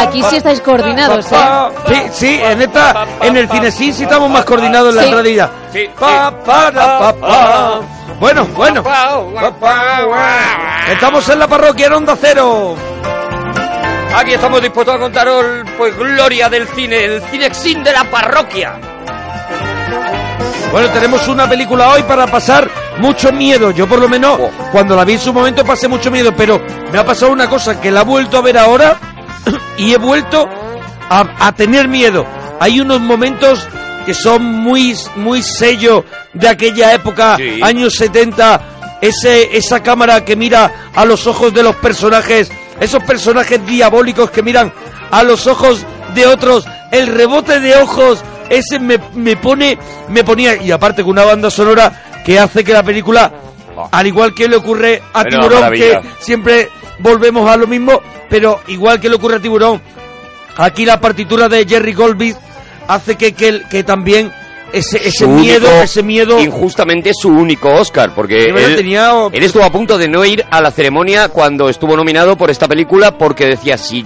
Aquí sí estáis coordinados, ¿eh? Sí, en el Cinexín sí estamos más coordinados en la entradilla. Sí. Bueno. Estamos en la parroquia en Onda Cero. Aquí estamos dispuestos a contaros, pues, gloria del cine, el Cinexín de la parroquia. Bueno, tenemos una película hoy para pasar mucho miedo. Yo, por lo menos, cuando la vi en su momento pasé mucho miedo, pero me ha pasado una cosa, que la he vuelto a ver ahora y he vuelto a tener miedo. Hay unos momentos que son muy, muy sello de aquella época, sí, años 70, esa cámara que mira a los ojos de los personajes, esos personajes diabólicos que miran a los ojos de otros, el rebote de ojos, ese me ponía, y aparte con una banda sonora que hace que la película, al igual que le ocurre a Tiburón, que siempre volvemos a lo mismo, pero igual que le ocurre a Tiburón, aquí la partitura de Jerry Goldsmith hace que también ese miedo... Injustamente su único Oscar, porque él estuvo a punto de no ir a la ceremonia cuando estuvo nominado por esta película, porque decía, si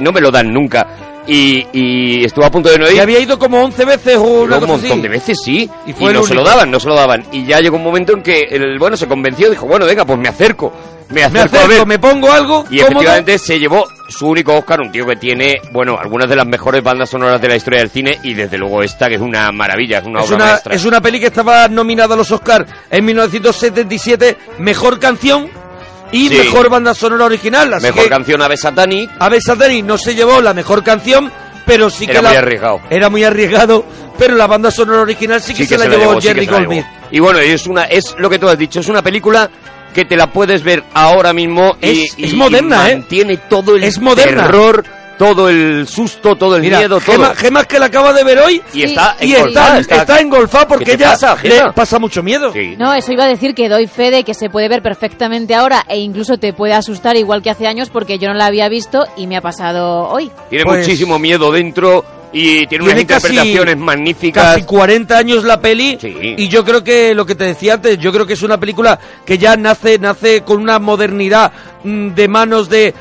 no me lo dan nunca. Y estuvo a punto de no ir. Y había ido como 11 veces o una cosa así. Un montón de veces, sí. Y no se lo daban. Y ya llegó un momento en que él se convenció, dijo, bueno, venga, pues me acerco, me pongo algo. Y efectivamente se llevó su único Oscar, un tío que tiene, bueno, algunas de las mejores bandas sonoras de la historia del cine, y desde luego esta, que es una maravilla, es una obra maestra. Es una peli que estaba nominada a los Oscar en 1977, mejor canción y mejor banda sonora original. Así mejor canción Ave Satani. Ave Satani no se llevó la mejor canción, pero sí que era muy arriesgado, pero la banda sonora original sí que se la llevó Jerry Goldsmith. Y bueno, es lo que tú has dicho, es una película que te la puedes ver ahora mismo y es moderna, mantiene todo el terror, todo el susto, todo el miedo, todo. Gemas que la acaba de ver hoy y está engolfada porque ella le pasa mucho miedo. Sí. No, eso iba a decir, que doy fe de que se puede ver perfectamente ahora e incluso te puede asustar igual que hace años, porque yo no la había visto y me ha pasado hoy. Tiene muchísimo miedo dentro y tiene unas interpretaciones magníficas. Casi 40 años la peli, y yo creo que lo que te decía antes, yo creo que es una película que ya nace con una modernidad de manos de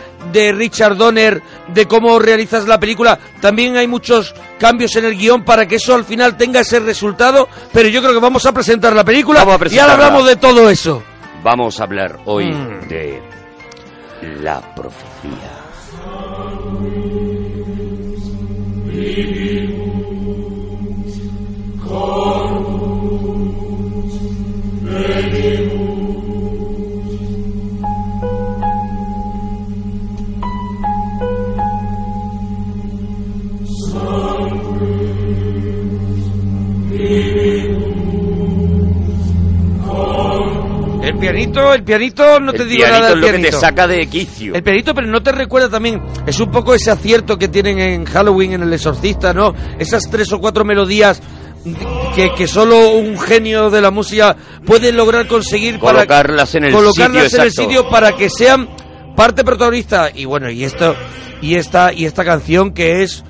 Richard Donner, de cómo realizas la película. También hay muchos cambios en el guión para que eso al final tenga ese resultado, pero yo creo que vamos a presentar la película y ahora hablamos de todo eso. Vamos a hablar hoy de La profecía. El pianito no te digo nada del pianito. El pianito es lo que te saca de quicio. El pianito, pero no te recuerda también, es un poco ese acierto que tienen en Halloween, en El Exorcista, ¿no? Esas 3 o 4 melodías que solo un genio de la música puede lograr conseguir, colocarlas en el sitio para que sean parte protagonista. Y bueno, y esta canción que es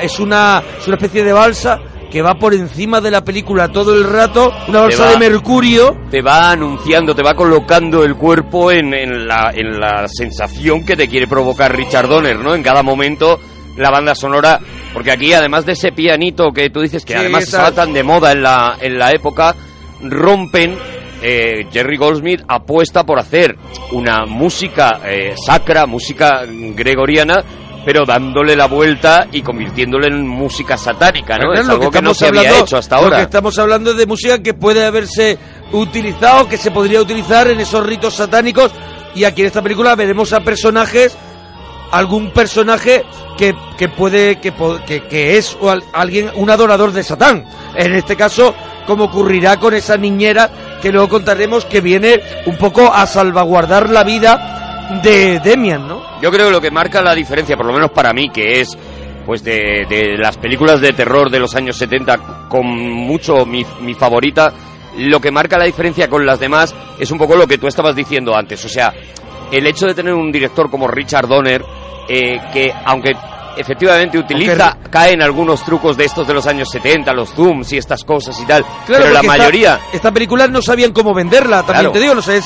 una especie de balsa que va por encima de la película todo el rato, una balsa de mercurio. Te va anunciando, te va colocando el cuerpo en la sensación que te quiere provocar Richard Donner, ¿no? En cada momento la banda sonora, porque aquí además de ese pianito que tú dices, que además estaba tan de moda en la época, Jerry Goldsmith apuesta por hacer una música sacra, música gregoriana, pero dándole la vuelta y convirtiéndole en música satánica, ¿no? Es algo que no se había hecho hasta ahora. Lo que estamos hablando es de música que puede haberse utilizado, que se podría utilizar en esos ritos satánicos, y aquí en esta película veremos a algún personaje que es alguien, un adorador de Satán. En este caso, como ocurrirá con esa niñera, que luego contaremos, que viene un poco a salvaguardar la vida de Damien, ¿no? Yo creo que lo que marca la diferencia, por lo menos para mí, que es pues de las películas de terror de los años 70, con mucho mi favorita, lo que marca la diferencia con las demás es un poco lo que tú estabas diciendo antes. O sea, el hecho de tener un director como Richard Donner, que aunque efectivamente utiliza, cae en algunos trucos de estos de los años 70, los zooms y estas cosas y tal, claro, pero la mayoría... Esta película no sabían cómo venderla, también te digo, no sabían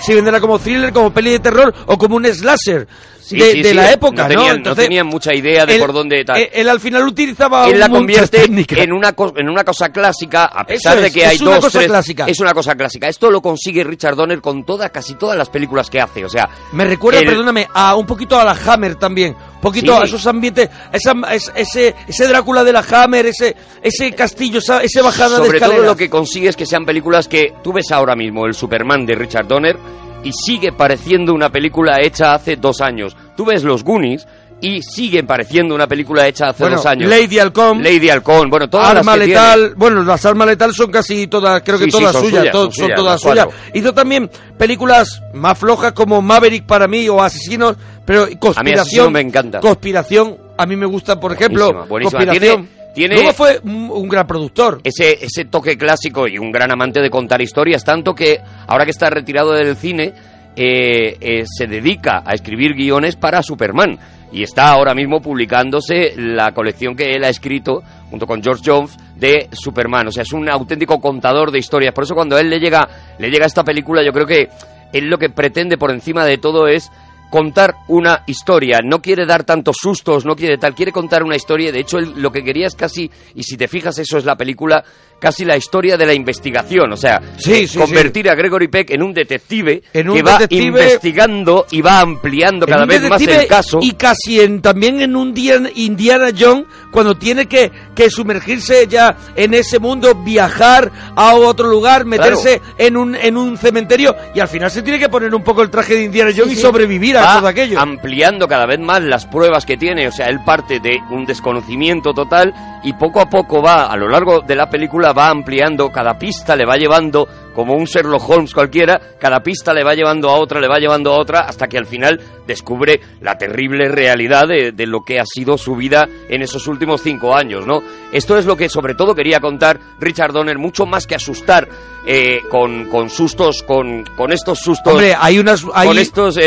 si venderla como thriller, como peli de terror o como un slasher. De la época, ¿no? Entonces, no tenían mucha idea de por dónde tal. Él al final utilizaba muchas técnicas. Él la convierte en una cosa clásica, a pesar de que hay dos... Es una cosa clásica. Esto lo consigue Richard Donner con casi todas las películas que hace, o sea... Me recuerda, perdóname, a un poquito a la Hammer también. Poquito a esos ambientes, ese Drácula de la Hammer, ese castillo, esa bajada de escaleras. Sobre todo lo que consigue es que sean películas que... Tú ves ahora mismo el Superman de Richard Donner... y sigue pareciendo una película hecha hace 2 años. Tú ves los Goonies y siguen pareciendo una película hecha hace 2 años. Lady Halcón, bueno, todas Arma las que letal, tienen. Bueno, las Armas Letal son casi todas, creo que todas suyas, son todas suyas. Hizo también películas más flojas como Maverick para mí o Asesinos, pero Conspiración. A mí Asesinos me encanta. Conspiración, a mí me gusta, por ejemplo, buenísima. Conspiración. Luego fue un gran productor. Ese toque clásico y un gran amante de contar historias, tanto que ahora que está retirado del cine, se dedica a escribir guiones para Superman. Y está ahora mismo publicándose la colección que él ha escrito, junto con George Jones, de Superman. O sea, es un auténtico contador de historias. Por eso cuando a él le llega esta película, yo creo que él lo que pretende por encima de todo es... contar una historia, no quiere dar tantos sustos, no quiere tal, quiere contar una historia. De hecho, lo que quería es casi, y si te fijas, eso es la película, casi la historia de la investigación, o sea, convertir a Gregory Peck en un detective que va investigando y va ampliando cada vez más el caso. Y casi también en un Indiana Jones, cuando tiene que sumergirse ya en ese mundo, viajar a otro lugar, meterse en un cementerio, y al final se tiene que poner un poco el traje de Indiana Jones y sobrevivir a todo aquello. Ampliando cada vez más las pruebas que tiene, o sea, él parte de un desconocimiento total y poco a poco a lo largo de la película, va ampliando, cada pista le va llevando, como un Sherlock Holmes cualquiera, cada pista le va llevando a otra, hasta que al final descubre la terrible realidad de lo que ha sido su vida en esos últimos 5 años, ¿no? Esto es lo que sobre todo quería contar Richard Donner, mucho más que asustar con sustos, con estos sustos. Hombre, con estos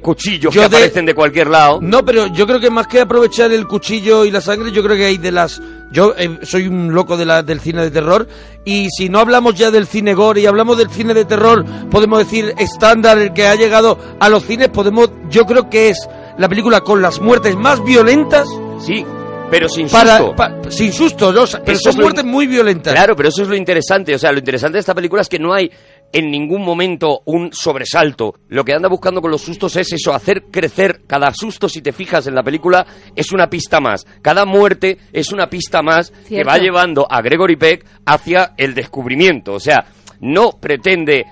cuchillos que aparecen de cualquier lado. No, pero yo creo que más que aprovechar el cuchillo y la sangre, yo creo que hay de las... Yo soy un loco del cine de terror, y si no hablamos ya del cine gore y hablamos del cine de terror, podemos decir estándar, el que ha llegado a los cines, yo creo que es la película con las muertes más violentas. Sí, pero sin susto. Sin susto, ¿no? Pero son muertes muy violentas. Claro, pero eso es lo interesante. O sea, lo interesante de esta película es que no hay en ningún momento un sobresalto. Lo que anda buscando con los sustos es eso, hacer crecer cada susto. Si te fijas en la película, es una pista más, cada muerte es una pista más. ¿Cierto? Que va llevando a Gregory Peck hacia el descubrimiento, o sea, no pretende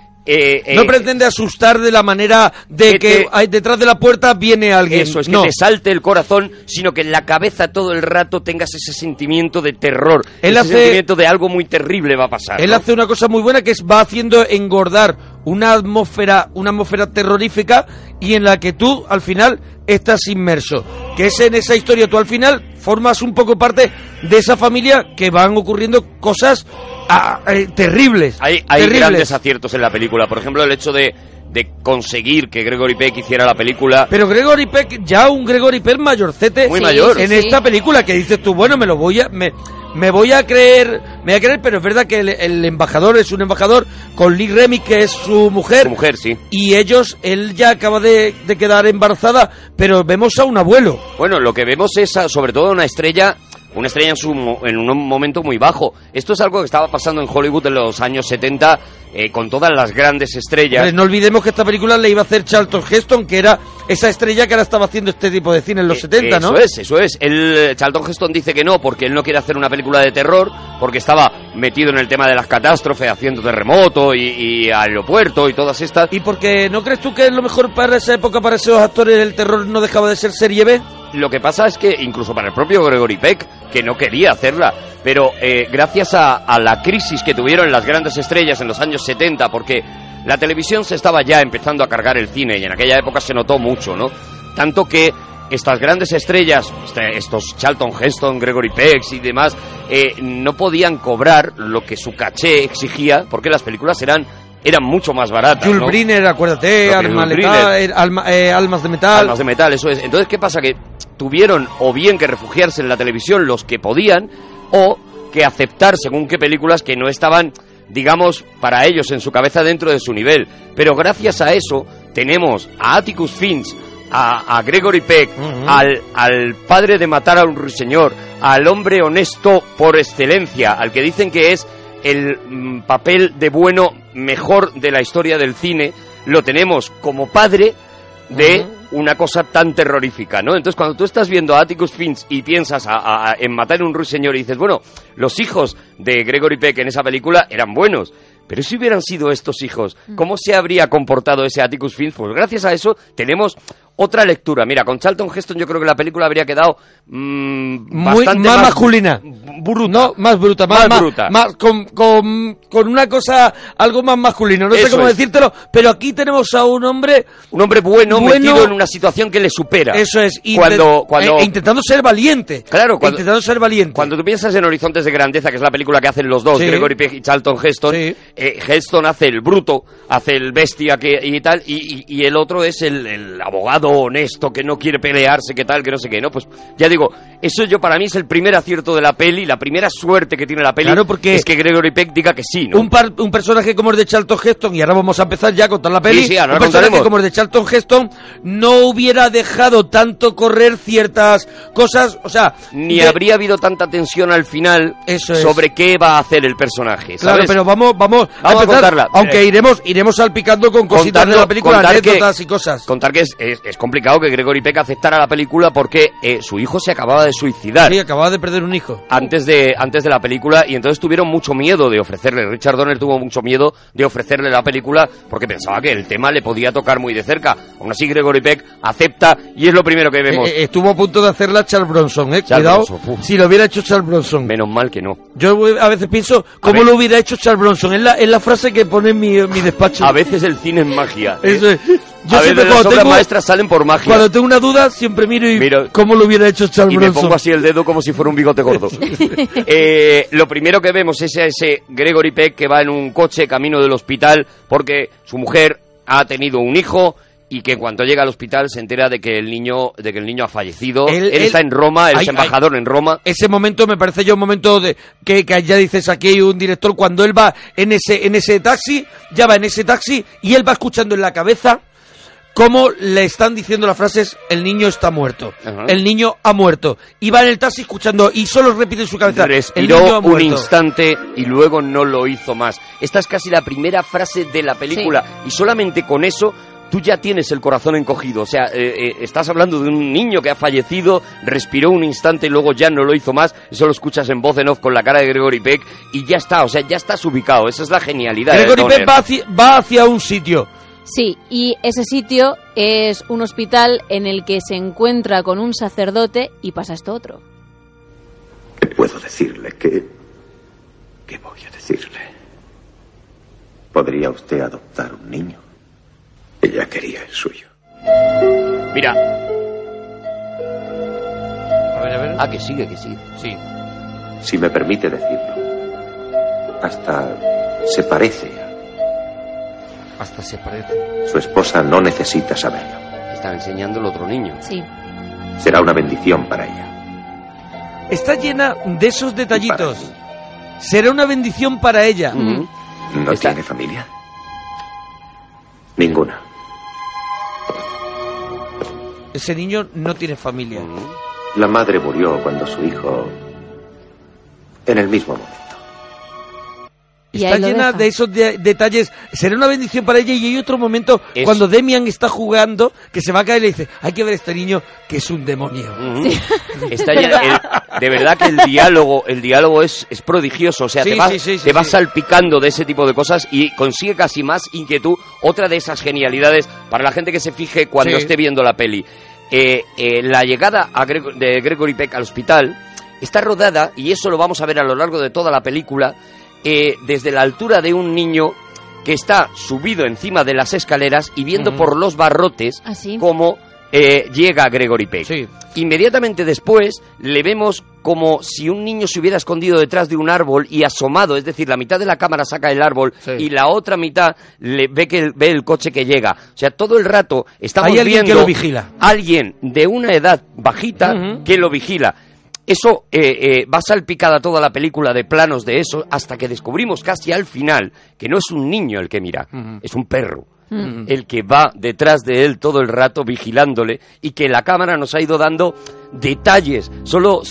asustar de la manera de que detrás de la puerta viene alguien. Eso es, que te salte el corazón, sino que en la cabeza todo el rato tengas ese sentimiento de terror. Ese sentimiento de algo muy terrible va a pasar. Él hace una cosa muy buena, que va haciendo engordar una atmósfera terrorífica, y en la que tú al final estás inmerso. Que es en esa historia, tú al final formas un poco parte de esa familia, que van ocurriendo cosas terribles. Hay grandes aciertos en la película. Por ejemplo, el hecho de conseguir que Gregory Peck hiciera la película. Pero Gregory Peck, ya un Gregory Peck mayorcete, muy mayor, en esta película, que dices tú, bueno, me voy a creer, pero es verdad que el embajador es un embajador, con Lee Remick, que es su mujer. Su mujer, sí. Y él ya acaba de quedar embarazada, pero vemos a un abuelo. Bueno, lo que vemos es sobre todo una estrella en un momento muy bajo. Esto es algo que estaba pasando en Hollywood en los años 70, con todas las grandes estrellas. Pero no olvidemos que esta película la iba a hacer Charlton Heston, que era esa estrella que ahora estaba haciendo este tipo de cine en los 70, ¿no? Eso es. Charlton Heston dice que no, porque él no quiere hacer una película de terror, porque estaba metido en el tema de las catástrofes, haciendo terremoto y aeropuerto y todas estas. ¿Y porque no crees tú que es lo mejor para esa época, para esos actores, el terror no dejaba de ser serie B? Lo que pasa es que, incluso para el propio Gregory Peck, que no quería hacerla, pero gracias a la crisis que tuvieron las grandes estrellas en los años 70, porque la televisión se estaba ya empezando a cargar el cine, y en aquella época se notó mucho, ¿no? Tanto que estas grandes estrellas, estos Charlton Heston, Gregory Peck y demás, no podían cobrar lo que su caché exigía, porque las películas eran mucho más baratas. Jules Briner, acuérdate, Armas de Metal. Almas de Metal, eso es. Entonces, ¿qué pasa? Que tuvieron o bien que refugiarse en la televisión los que podían, o que aceptar según qué películas que no estaban, digamos, para ellos en su cabeza dentro de su nivel. Pero gracias a eso tenemos a Atticus Finch, a Gregory Peck, al padre de Matar a un ruiseñor, al hombre honesto por excelencia, al que dicen que es el papel de bueno mejor de la historia del cine, lo tenemos como padre de una cosa tan terrorífica, ¿no? Entonces, cuando tú estás viendo a Atticus Finch y piensas en Matar a un ruiseñor y dices, bueno, los hijos de Gregory Peck en esa película eran buenos, pero si hubieran sido estos hijos, ¿cómo se habría comportado ese Atticus Finch? Pues gracias a eso tenemos otra lectura. Mira, con Charlton Heston yo creo que la película habría quedado bastante más masculina, bruta, no, más bruta, más bruta, más, con una cosa algo más masculino. No eso sé cómo decírtelo, pero aquí tenemos a un hombre bueno metido en una situación que le supera. Eso es. Intentando ser valiente. Claro, intentando ser valiente. Cuando tú piensas en Horizontes de Grandeza, que es la película que hacen los dos, sí, Gregory Peck y Charlton Heston, sí, Heston hace el bruto, hace el bestia y el otro es el abogado honesto, que no quiere pelearse, que tal, que no sé qué, ¿no? Pues ya digo, eso yo para mí es el primer acierto de la peli, la primera suerte que tiene la peli, claro, porque es que Gregory Peck diga que sí, ¿no? Un personaje como el de Charlton Heston, y ahora vamos a empezar ya a contar la peli, sí, ahora un personaje como el de Charlton Heston no hubiera dejado tanto correr ciertas cosas, o sea... habría habido tanta tensión al final sobre qué va a hacer el personaje, ¿sabes? Claro, pero vamos a empezar, a contarla. Aunque iremos salpicando con cositas de la película, anécdotas y cosas. Contar que es complicado que Gregory Peck aceptara la película porque su hijo se acababa de suicidar. Sí, acababa de perder un hijo. Antes de la película, y entonces tuvieron mucho miedo de ofrecerle. Richard Donner tuvo mucho miedo de ofrecerle la película porque pensaba que el tema le podía tocar muy de cerca. Aún así, Gregory Peck acepta y es lo primero que vemos. Estuvo a punto de hacerla Charles Bronson, cuidado. Si lo hubiera hecho Charles Bronson. Menos mal que no. Yo a veces pienso, ¿cómo lo hubiera hecho Charles Bronson? Es la frase que pone en mi despacho. A veces el cine es magia. Eso es. Yo siempre las obras maestras salen por magia. Cuando tengo una duda, siempre miro cómo lo hubiera hecho Charles Bronson. Y me pongo así el dedo como si fuera un bigote gordo. Lo primero que vemos es a ese Gregory Peck que va en un coche camino del hospital porque su mujer ha tenido un hijo y que en cuanto llega al hospital se entera de que el niño ha fallecido. Él está en Roma, él es embajador en Roma. Ese momento me parece un momento de que ya dices, aquí hay un director. Cuando él va en ese taxi y él va escuchando en la cabeza cómo le están diciendo las frases, el niño está muerto, ajá, el niño ha muerto. Y va en el taxi escuchando y solo repite en su cabeza, respiró el niño ha muerto. Un instante y luego no lo hizo más. Esta es casi la primera frase de la película, sí, y solamente con eso tú ya tienes el corazón encogido. O sea, estás hablando de un niño que ha fallecido, respiró un instante y luego ya no lo hizo más. Eso lo escuchas en voz en off con la cara de Gregory Peck y ya está, o sea, ya estás ubicado. Esa es la genialidad. Gregory Peck va hacia un sitio. Sí, y ese sitio es un hospital en el que se encuentra con un sacerdote y pasa esto otro. Puedo decirle que... ¿Qué voy a decirle? ¿Podría usted adoptar un niño? Ella quería el suyo. Mira. A ver. Ah, que sigue. Sí. Si me permite decirlo. Hasta se parece. Su esposa no necesita saberlo. Está enseñando el otro niño. Sí. Será una bendición para ella. Está llena de esos detallitos. Será una bendición para ella. Uh-huh. ¿No tiene familia? Ninguna. Ese niño no tiene familia. Uh-huh. La madre murió cuando su hijo... en el mismo momento. Está llena de esos detalles. Será una bendición para ella. Y hay otro momento cuando Damien está jugando, que se va a caer y le dice, hay que ver a este niño que es un demonio. Uh-huh. Sí. Está llena, de verdad que el diálogo es prodigioso. O sea, te vas salpicando de ese tipo de cosas y consigue casi más inquietud. Otra de esas genialidades para la gente que se fije cuando esté viendo la peli. La llegada de Gregory Peck al hospital está rodada, y eso lo vamos a ver a lo largo de toda la película, desde la altura de un niño que está subido encima de las escaleras y viendo por los barrotes cómo llega Gregory Peck. Sí. Inmediatamente después le vemos como si un niño se hubiera escondido detrás de un árbol y asomado, es decir, la mitad de la cámara saca el árbol y la otra mitad le ve que ve el coche que llega. O sea, todo el rato estamos viendo... Hay alguien que lo vigila. Alguien de una edad bajita que lo vigila. Eso va salpicada toda la película de planos de eso, hasta que descubrimos casi al final que no es un niño el que mira, es un perro. El que va detrás de él todo el rato vigilándole, y que la cámara nos ha ido dando detalles, solo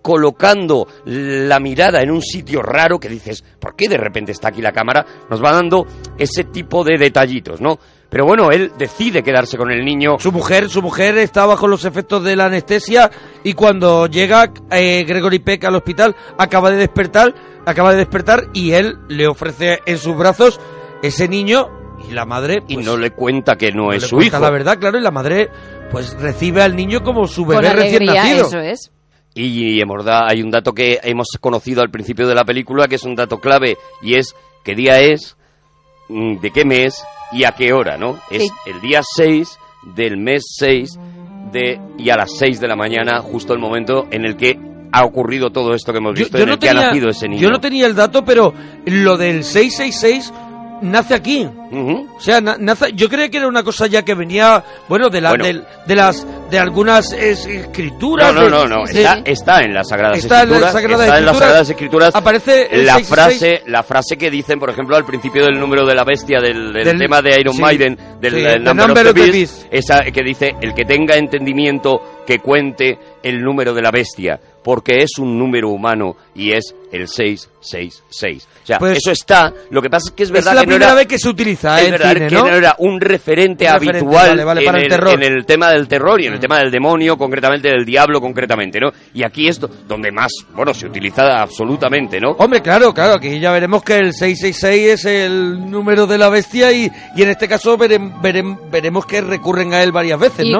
colocando la mirada en un sitio raro que dices, ¿por qué de repente está aquí la cámara? Nos va dando ese tipo de detallitos, ¿no? Pero bueno, él decide quedarse con el niño. Su mujer está bajo los efectos de la anestesia, y cuando llega Gregory Peck al hospital acaba de despertar y él le ofrece en sus brazos ese niño. Y la madre... Pues, y no le cuenta que no es su hijo. La verdad, claro, y la madre pues recibe al niño como su bebé recién nacido. Eso es. Y en verdad hay un dato que hemos conocido al principio de la película, que es un dato clave, y es qué día es, de qué mes y a qué hora, ¿no? Sí. Es el día 6 del mes 6 y a las 6 de la mañana, justo el momento en el que ha ocurrido todo esto que hemos visto, que ha nacido ese niño. Yo no tenía el dato, pero lo del 666... nace aquí. O sea, nace, yo creía que era una cosa ya que venía, bueno, de algunas escrituras. No. Está en las Sagradas Escrituras. Aparece la frase, que dicen, por ejemplo, al principio del número de la bestia, del tema de Iron Maiden, del número de Beast, esa que dice: el que tenga entendimiento que cuente el número de la bestia, porque es un número humano y es el 666. O sea, pues eso está. Lo que pasa es que es verdad que no era... Es la primera vez que se utiliza en cine, ¿no? Que no era un referente habitual en el tema del terror y en el tema del demonio, concretamente, del diablo, concretamente, ¿no? Y aquí es donde más, bueno, se utiliza absolutamente, ¿no? Hombre, claro, aquí ya veremos que el 666 es el número de la bestia y en este caso veremos que recurren a él varias veces, ¿no?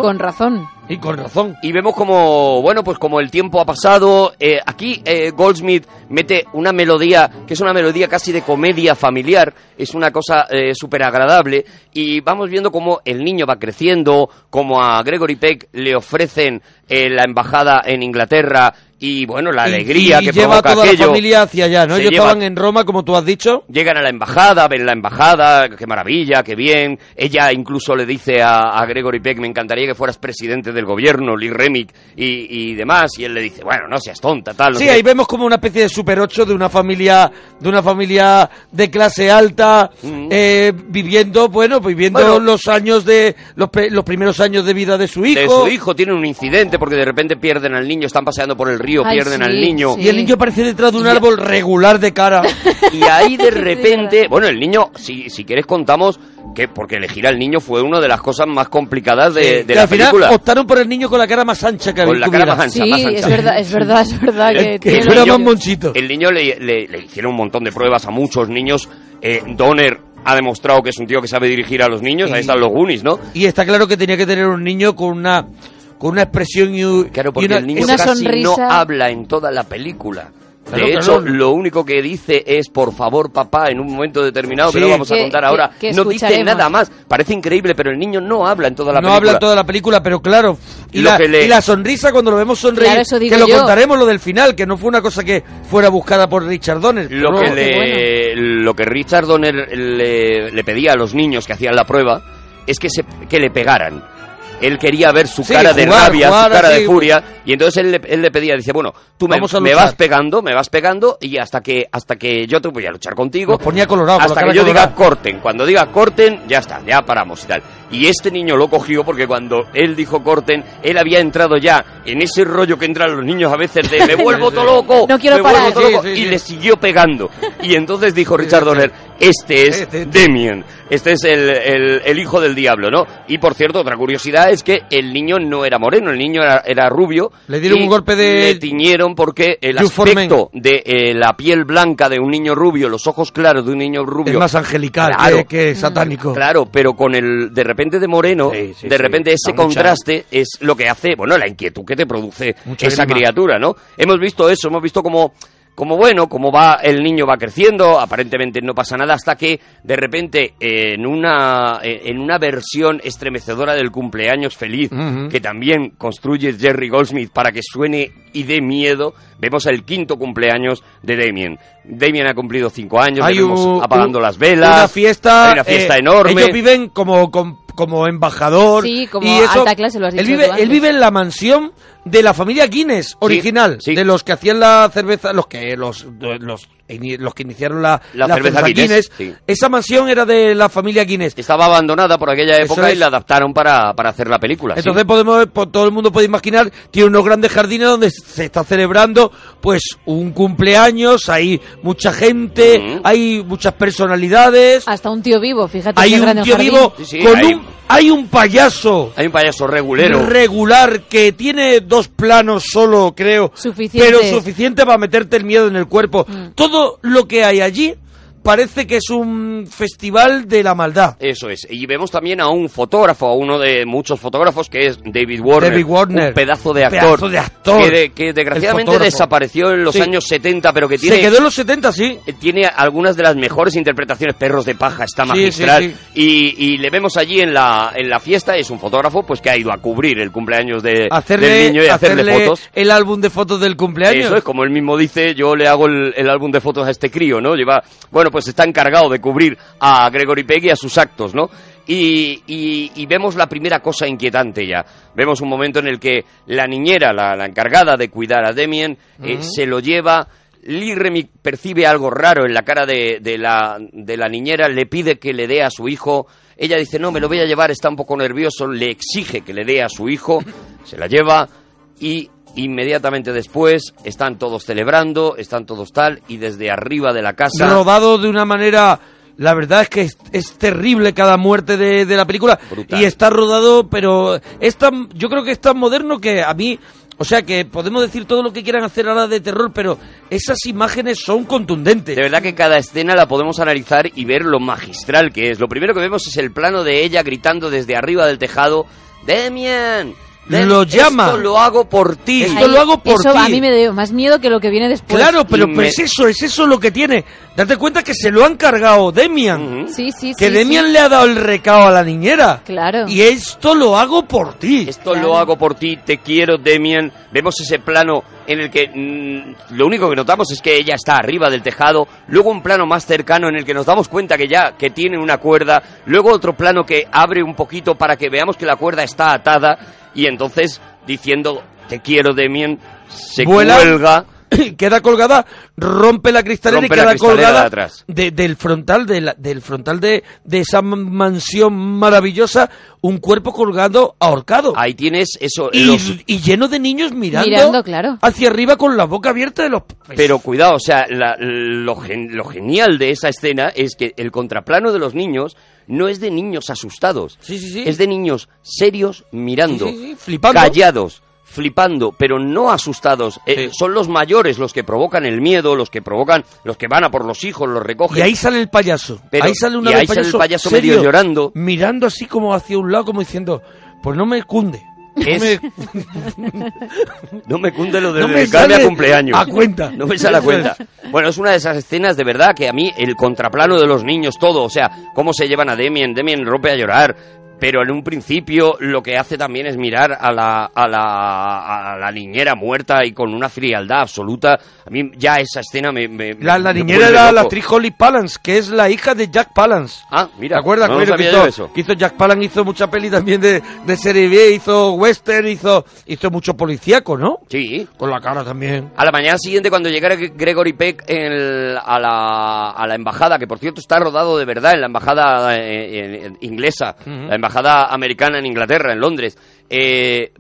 Y con razón. Y vemos como, bueno, pues como el tiempo ha pasado. Aquí Goldsmith mete una melodía, que es una melodía casi de comedia familiar. Es una cosa súper agradable. Y vamos viendo cómo el niño va creciendo, cómo a Gregory Peck le ofrecen la embajada en Inglaterra. Y bueno, la alegría que lleva provoca aquello. Lleva toda la familia hacia allá, ¿no? Ellos estaban en Roma, como tú has dicho. Llegan a la embajada, ven la embajada, qué maravilla, qué bien. Ella incluso le dice a Gregory Peck: me encantaría que fueras presidente del gobierno, Lee Remick y demás. Y él le dice: bueno, no seas tonta, tal. Sí, ahí vemos como una especie de super 8 de una familia de clase alta, viviendo los años de los primeros años de vida de su hijo. Tienen un incidente porque de repente pierden al niño, están paseando por el río, al niño. Sí. Y el niño aparece detrás de un árbol regular de cara. Y ahí de repente, bueno, el niño, si quieres contamos que, porque elegir al niño fue una de las cosas más complicadas de la película. Al final optaron por el niño con la cara más ancha que había. Con la cara más ancha. Es verdad. Que era más monchito. El niño le hicieron un montón de pruebas a muchos niños. Donner ha demostrado que es un tío que sabe dirigir a los niños. Ahí están los Goonies, ¿no? Y está claro que tenía que tener un niño con una expresión el niño casi sonrisa. No habla en toda la película. De hecho, lo único que dice es "por favor, papá" en un momento determinado, que lo vamos a contar ahora. No dice nada más. Parece increíble, pero el niño no habla en toda la película. No habla en toda la película, pero claro. Y la sonrisa cuando lo vemos sonreír, claro, que lo contaremos lo del final, que no fue una cosa que fuera buscada por Richard Donner. Lo que Richard Donner le pedía a los niños que hacían la prueba es que le pegaran. Él quería ver su cara de rabia, su cara de furia, y entonces él le pedía, dice, bueno, tú me vas pegando, y hasta que yo te voy a luchar contigo. Nos ponía colorado, hasta que yo diga corten. Cuando diga corten, ya está, ya paramos y tal. Y este niño lo cogió porque cuando él dijo corten, él había entrado ya en ese rollo que entran los niños a veces de me vuelvo todo loco, no quiero parar, y le siguió pegando. Y entonces dijo Richard Donner: este es Damien, este es el hijo del diablo, ¿no? Y por cierto, otra curiosidad es que el niño no era moreno, el niño era rubio. Le dieron un golpe le tiñeron porque el aspecto de la piel blanca de un niño rubio, los ojos claros de un niño rubio, es más angelical, claro, que satánico. Claro, pero con el de repente de moreno, de repente ese contraste es lo que hace, bueno, la inquietud que te produce esa criatura, ¿no? Hemos visto eso, hemos visto como... como bueno, como va, el niño va creciendo, aparentemente no pasa nada, hasta que de repente en una versión estremecedora del cumpleaños feliz, uh-huh, que también construye Jerry Goldsmith para que suene y dé miedo, vemos el quinto cumpleaños de Damien. Damien ha cumplido 5 años, le vemos apagando las velas, una fiesta enorme. Ellos viven como embajador, sí, como y eso, alta clase, lo has dicho. Él vive en la mansión de la familia Guinness original, sí, sí, de los que hacían la cerveza, los que iniciaron la cerveza Guinness. Sí. Esa mansión era de la familia Guinness. Estaba abandonada por aquella época y la adaptaron para hacer la película. Entonces, sí, todo el mundo puede imaginar, tiene unos grandes jardines donde se está celebrando pues un cumpleaños, hay mucha gente, uh-huh, hay muchas personalidades. Hasta un tío vivo, fíjate. Hay un tío vivo, sí, sí, Hay un payaso regular que tiene 2 planos solo, creo. Suficiente. Pero suficiente para meterte el miedo en el cuerpo. Mm. Todo lo que hay allí parece que es un festival de la maldad. Eso es. Y vemos también a un fotógrafo, a uno de muchos fotógrafos, que es David Warner. Un pedazo de actor. Que desgraciadamente desapareció en los años 70, pero que tiene... Se quedó en los 70, sí. Tiene algunas de las mejores interpretaciones. Perros de paja está magistral. Sí, sí, sí. Y le vemos allí en la fiesta. Es un fotógrafo pues que ha ido a cubrir el cumpleaños del niño y hacerle fotos. El álbum de fotos del cumpleaños. Eso es, como él mismo dice, yo le hago el álbum de fotos a este crío, ¿no? Pues está encargado de cubrir a Gregory Peck y a sus actos, ¿no? Y vemos la primera cosa inquietante ya. Vemos un momento en el que la niñera, la encargada de cuidar a Damien, uh-huh, se lo lleva. Lee Remick percibe algo raro en la cara de la niñera, le pide que le dé a su hijo. Ella dice, no, me lo voy a llevar, está un poco nervioso. Le exige que le dé a su hijo, se la lleva y... Inmediatamente después están todos celebrando, están todos tal, y desde arriba de la casa... Robado de una manera... La verdad es que es terrible cada muerte de la película. Brutal. Y está rodado, pero yo creo que es tan moderno que a mí... O sea, que podemos decir todo lo que quieran hacer ahora de terror, pero esas imágenes son contundentes. De verdad que cada escena la podemos analizar y ver lo magistral que es. Lo primero que vemos es el plano de ella gritando desde arriba del tejado, ¡Damien! Lo llama. Esto lo hago por ti. Eso a mí me da más miedo que lo que viene después. Claro, pero es eso lo que tiene. Date cuenta que se lo han cargado Damien. Uh-huh. Sí, sí, que sí, Damien sí le ha dado el recado a la niñera. Claro. Y esto lo hago por ti. Esto claro, lo hago por ti, te quiero, Damien. Vemos ese plano en el que lo único que notamos es que ella está arriba del tejado, luego un plano más cercano en el que nos damos cuenta que tiene una cuerda, luego otro plano que abre un poquito para que veamos que la cuerda está atada, y entonces, diciendo, te quiero, Damien, se cuelga. Queda colgada, rompe la cristalera y queda colgada del frontal de esa mansión maravillosa, un cuerpo colgado ahorcado. Ahí tienes eso. Y lleno de niños mirando claro, hacia arriba con la boca abierta de los... Pero cuidado, o sea, lo genial de esa escena es que el contraplano de los niños no es de niños asustados, sí, sí, sí, es de niños serios mirando, sí, sí, sí, flipando, callados, pero no asustados, sí. Son los mayores los que provocan el miedo, los que van a por los hijos, los recogen. Y ahí sale el payaso, ahí sale el payaso serio, medio llorando, mirando así como hacia un lado, como diciendo, pues no me cunde. No me cunde lo de dedicarme a cumpleaños. No me sale a cuenta. Bueno, es una de esas escenas de verdad que a mí el contraplano de los niños, todo, o sea, cómo se llevan a Damien rompe a llorar. Pero en un principio lo que hace también es mirar a la niñera muerta y con una frialdad absoluta. A mí ya esa escena me... La niñera era la actriz Holly Palance, que es la hija de Jack Palance. Ah, mira. ¿Te acuerdas? No sabía yo eso. Que hizo Jack Palance, hizo mucha peli también de serie B, hizo western, hizo mucho policíaco, ¿no? Sí. Con la cara también. A la mañana siguiente, cuando llegara Gregory Peck a la embajada, que por cierto está rodado de verdad en la embajada inglesa, uh-huh, embajada americana en Inglaterra, en Londres,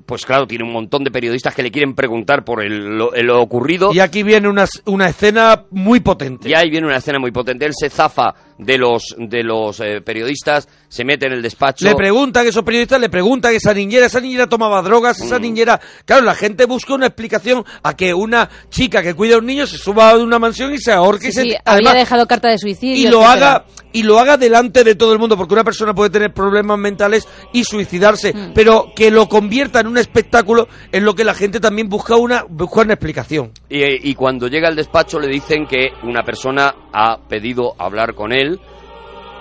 pues claro, tiene un montón de periodistas que le quieren preguntar por lo ocurrido. Y aquí viene una escena muy potente. Él se zafa de los periodistas, se mete en el despacho. Le preguntan a esa niñera tomaba drogas, esa niñera... Claro, la gente busca una explicación a que una chica que cuida a un niño se suba de una mansión y se ahorque. Sí, sí, además, había dejado carta de suicidio. Y lo haga delante de todo el mundo, porque una persona puede tener problemas mentales y suicidarse, pero que lo convierta en un espectáculo en lo que la gente también busca una explicación. Y cuando llega al despacho le dicen que una persona ha pedido hablar con él,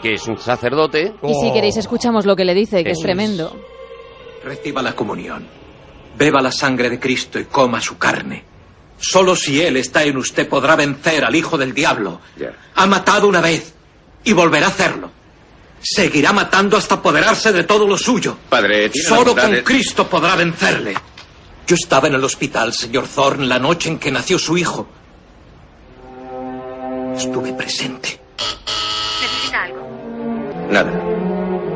que es un sacerdote. Y si queréis escuchamos lo que le dice, que es tremendo. Reciba la comunión, beba la sangre de Cristo y coma su carne. Solo si Él está en usted podrá vencer al hijo del diablo. Ha matado una vez y volverá a hacerlo. Seguirá matando hasta apoderarse de todo lo suyo. Padre, solo con Cristo podrá vencerle. Yo estaba en el hospital, señor Thorne, la noche en que nació su hijo. Estuve presente. ¿Necesita algo? Nada.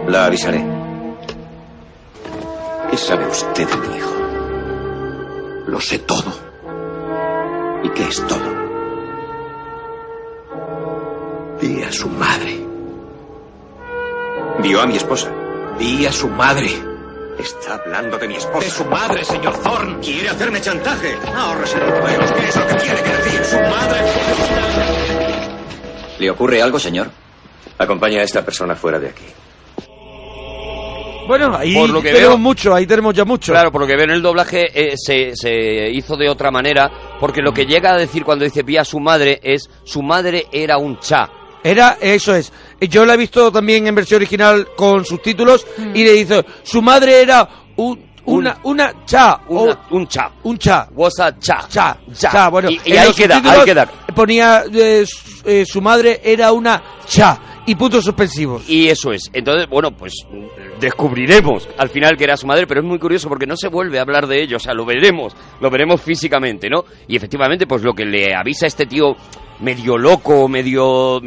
La avisaré. ¿Qué sabe usted de mi hijo? Lo sé todo. ¿Y qué es todo? Vi a su madre. Vio a mi esposa. Vi a su madre. Está hablando de mi esposa. ¡De su madre, señor Thorne! ¡Quiere hacerme chantaje! ¡Ahorrese de rodeos! ¿Qué es lo que tiene que decir? ¡Su madre! ¿Le ocurre algo, señor? Acompaña a esta persona fuera de aquí. Bueno, ahí tenemos ya mucho. Claro, por lo que veo en el doblaje se hizo de otra manera, porque lo que llega a decir cuando dice vi a su madre es su madre era un cha. Eso es. Yo la he visto también en versión original con subtítulos y le dice, su madre era un cha. Was a cha. Bueno, y ahí queda. Ponía su madre era una cha. Y puntos suspensivos. Y eso es. Entonces, bueno, pues descubriremos al final que era su madre, pero es muy curioso porque no se vuelve a hablar de ello. O sea, lo veremos físicamente, ¿no? Y efectivamente, pues lo que le avisa a este tío medio loco, medio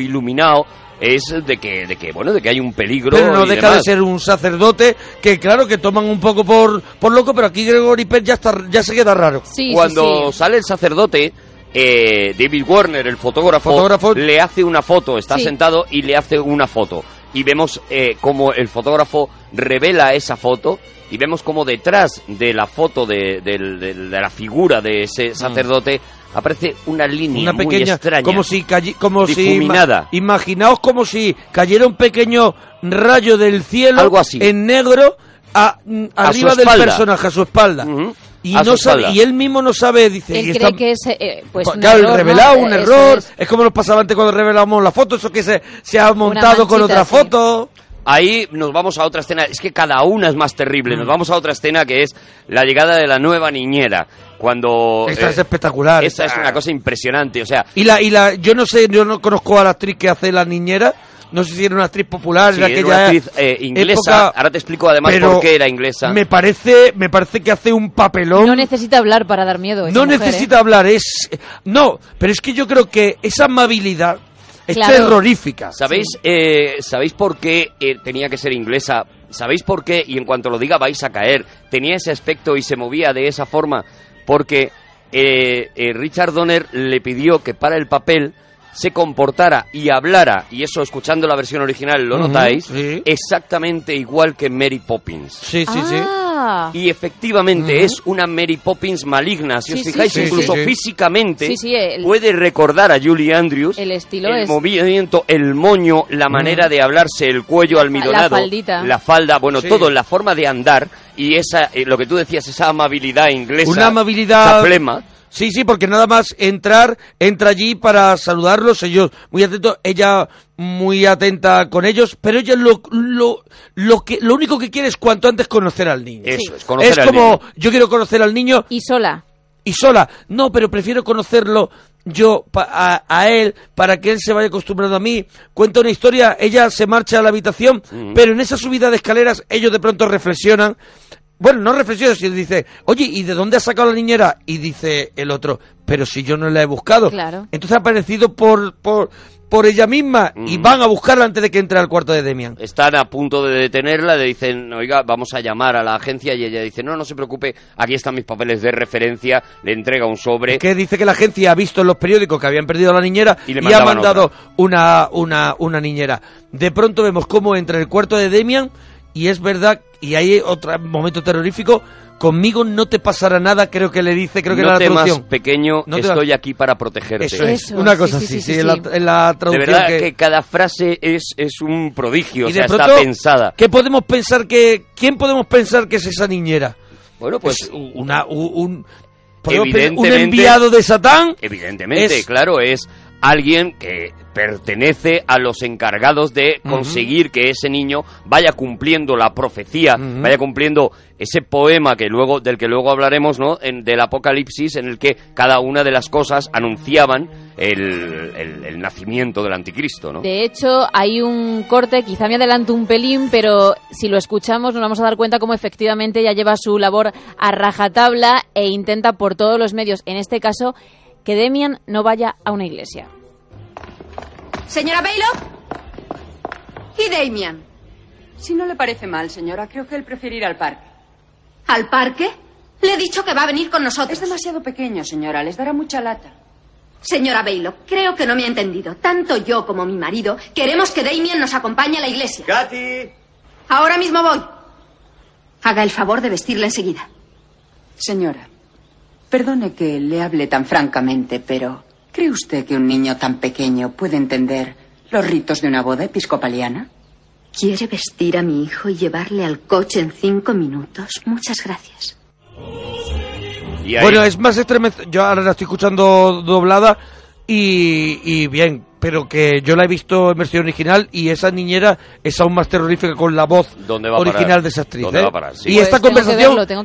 iluminado, es de que hay un peligro. Pero no deja de ser un sacerdote que, claro, que toman un poco por loco, pero aquí Gregory Peck ya se queda raro. Sí, Cuando sale el sacerdote, David Warner, el fotógrafo, le hace una foto, está sentado y le hace una foto. Y vemos cómo el fotógrafo revela esa foto y vemos cómo detrás de la foto de la figura de ese sacerdote aparece una línea, una pequeña, muy extraña, como difuminada. Imaginaos como si cayera un pequeño rayo del cielo, algo así, en negro arriba del personaje, a su espalda. Uh-huh. Y él mismo no sabe, dice. Él cree que es un error. Es como nos pasaba antes cuando revelábamos la foto, eso que se ha montado con otra foto. Ahí nos vamos a otra escena, es que cada una es más terrible. Nos vamos a otra escena que es la llegada de la nueva niñera. Cuando esta es espectacular. Esta es una cosa impresionante, o sea. Y la yo no sé, yo no conozco a la actriz que hace la niñera. No sé si era una actriz popular, sí, en aquella era una actriz inglesa, época, ahora te explico además por qué era inglesa. Me parece que hace un papelón. No necesita hablar para dar miedo. Pero es que yo creo que esa amabilidad es terrorífica. ¿Sabéis por qué tenía que ser inglesa? ¿Sabéis por qué? Y en cuanto lo diga vais a caer. Tenía ese aspecto y se movía de esa forma porque Richard Donner le pidió que para el papel se comportara y hablara, y eso escuchando la versión original lo notáis, sí, exactamente igual que Mary Poppins. Sí. Y efectivamente es una Mary Poppins maligna, si os fijáis, incluso físicamente puede recordar a Julie Andrews, el estilo, el movimiento, el moño, la manera de hablarse, el cuello almidonado, la falda, bueno, todo, la forma de andar, y esa lo que tú decías, esa amabilidad inglesa, una amabilidad chaplema. Sí, porque nada más entra allí para saludarlos, ellos muy atentos, ella muy atenta con ellos, pero ella lo único que quiere es cuanto antes conocer al niño. Eso es, conocer al niño. Es como, yo quiero conocer al niño. Y sola. No, pero prefiero conocerlo yo a él, para que él se vaya acostumbrando a mí. Cuenta una historia, ella se marcha a la habitación, pero en esa subida de escaleras ellos de pronto reflexionan. Bueno, no reflexiona, si dice, oye, ¿y de dónde has sacado la niñera? Y dice el otro, pero si yo no la he buscado. Claro. Entonces ha aparecido por ella misma y van a buscarla antes de que entre al cuarto de Damien. Están a punto de detenerla, le dicen, oiga, vamos a llamar a la agencia, y ella dice, no se preocupe, aquí están mis papeles de referencia, le entrega un sobre. Es que dice que la agencia ha visto en los periódicos que habían perdido a la niñera y ha mandado una niñera. De pronto vemos cómo entra el cuarto de Damien. Y es verdad, y hay otro momento terrorífico, Conmigo no te pasará nada, creo que le dice, creo que no era la traducción. Temas pequeño, no temas pequeño, estoy aquí para protegerte. Eso es, eso, una cosa así, sí, en la traducción. De verdad que cada frase es un prodigio, y o sea, de pronto, está pensada. ¿Qué podemos pensar que, quién podemos pensar que es esa niñera? Bueno, pues es un enviado de Satán. Evidentemente, claro, es alguien que pertenece a los encargados de conseguir que ese niño vaya cumpliendo la profecía, vaya cumpliendo ese poema del que luego hablaremos, ¿no? Del Apocalipsis, en el que cada una de las cosas anunciaban el nacimiento del anticristo, ¿no? De hecho, hay un corte, quizá me adelanto un pelín, pero si lo escuchamos nos vamos a dar cuenta cómo efectivamente ella lleva su labor a rajatabla e intenta por todos los medios, en este caso, que Damien no vaya a una iglesia. ¿Señora Bailo? ¿Y Damien? Si no le parece mal, señora, creo que él preferirá al parque. ¿Al parque? Le he dicho que va a venir con nosotros. Es demasiado pequeño, señora. Les dará mucha lata. Señora Bailo, creo que no me ha entendido. Tanto yo como mi marido queremos que Damien nos acompañe a la iglesia. ¡Katy! Ahora mismo voy. Haga el favor de vestirla enseguida. Señora, perdone que le hable tan francamente, pero ¿cree usted que un niño tan pequeño puede entender los ritos de una boda episcopaliana? ¿Quiere vestir a mi hijo y llevarle al coche en 5 minutos? Muchas gracias. Bueno, es más estremecedora. Yo ahora la estoy escuchando doblada y bien, pero que yo la he visto en versión original y esa niñera es aún más terrorífica con la voz original de esa actriz. ¿Dónde va a parar? Sí. Y pues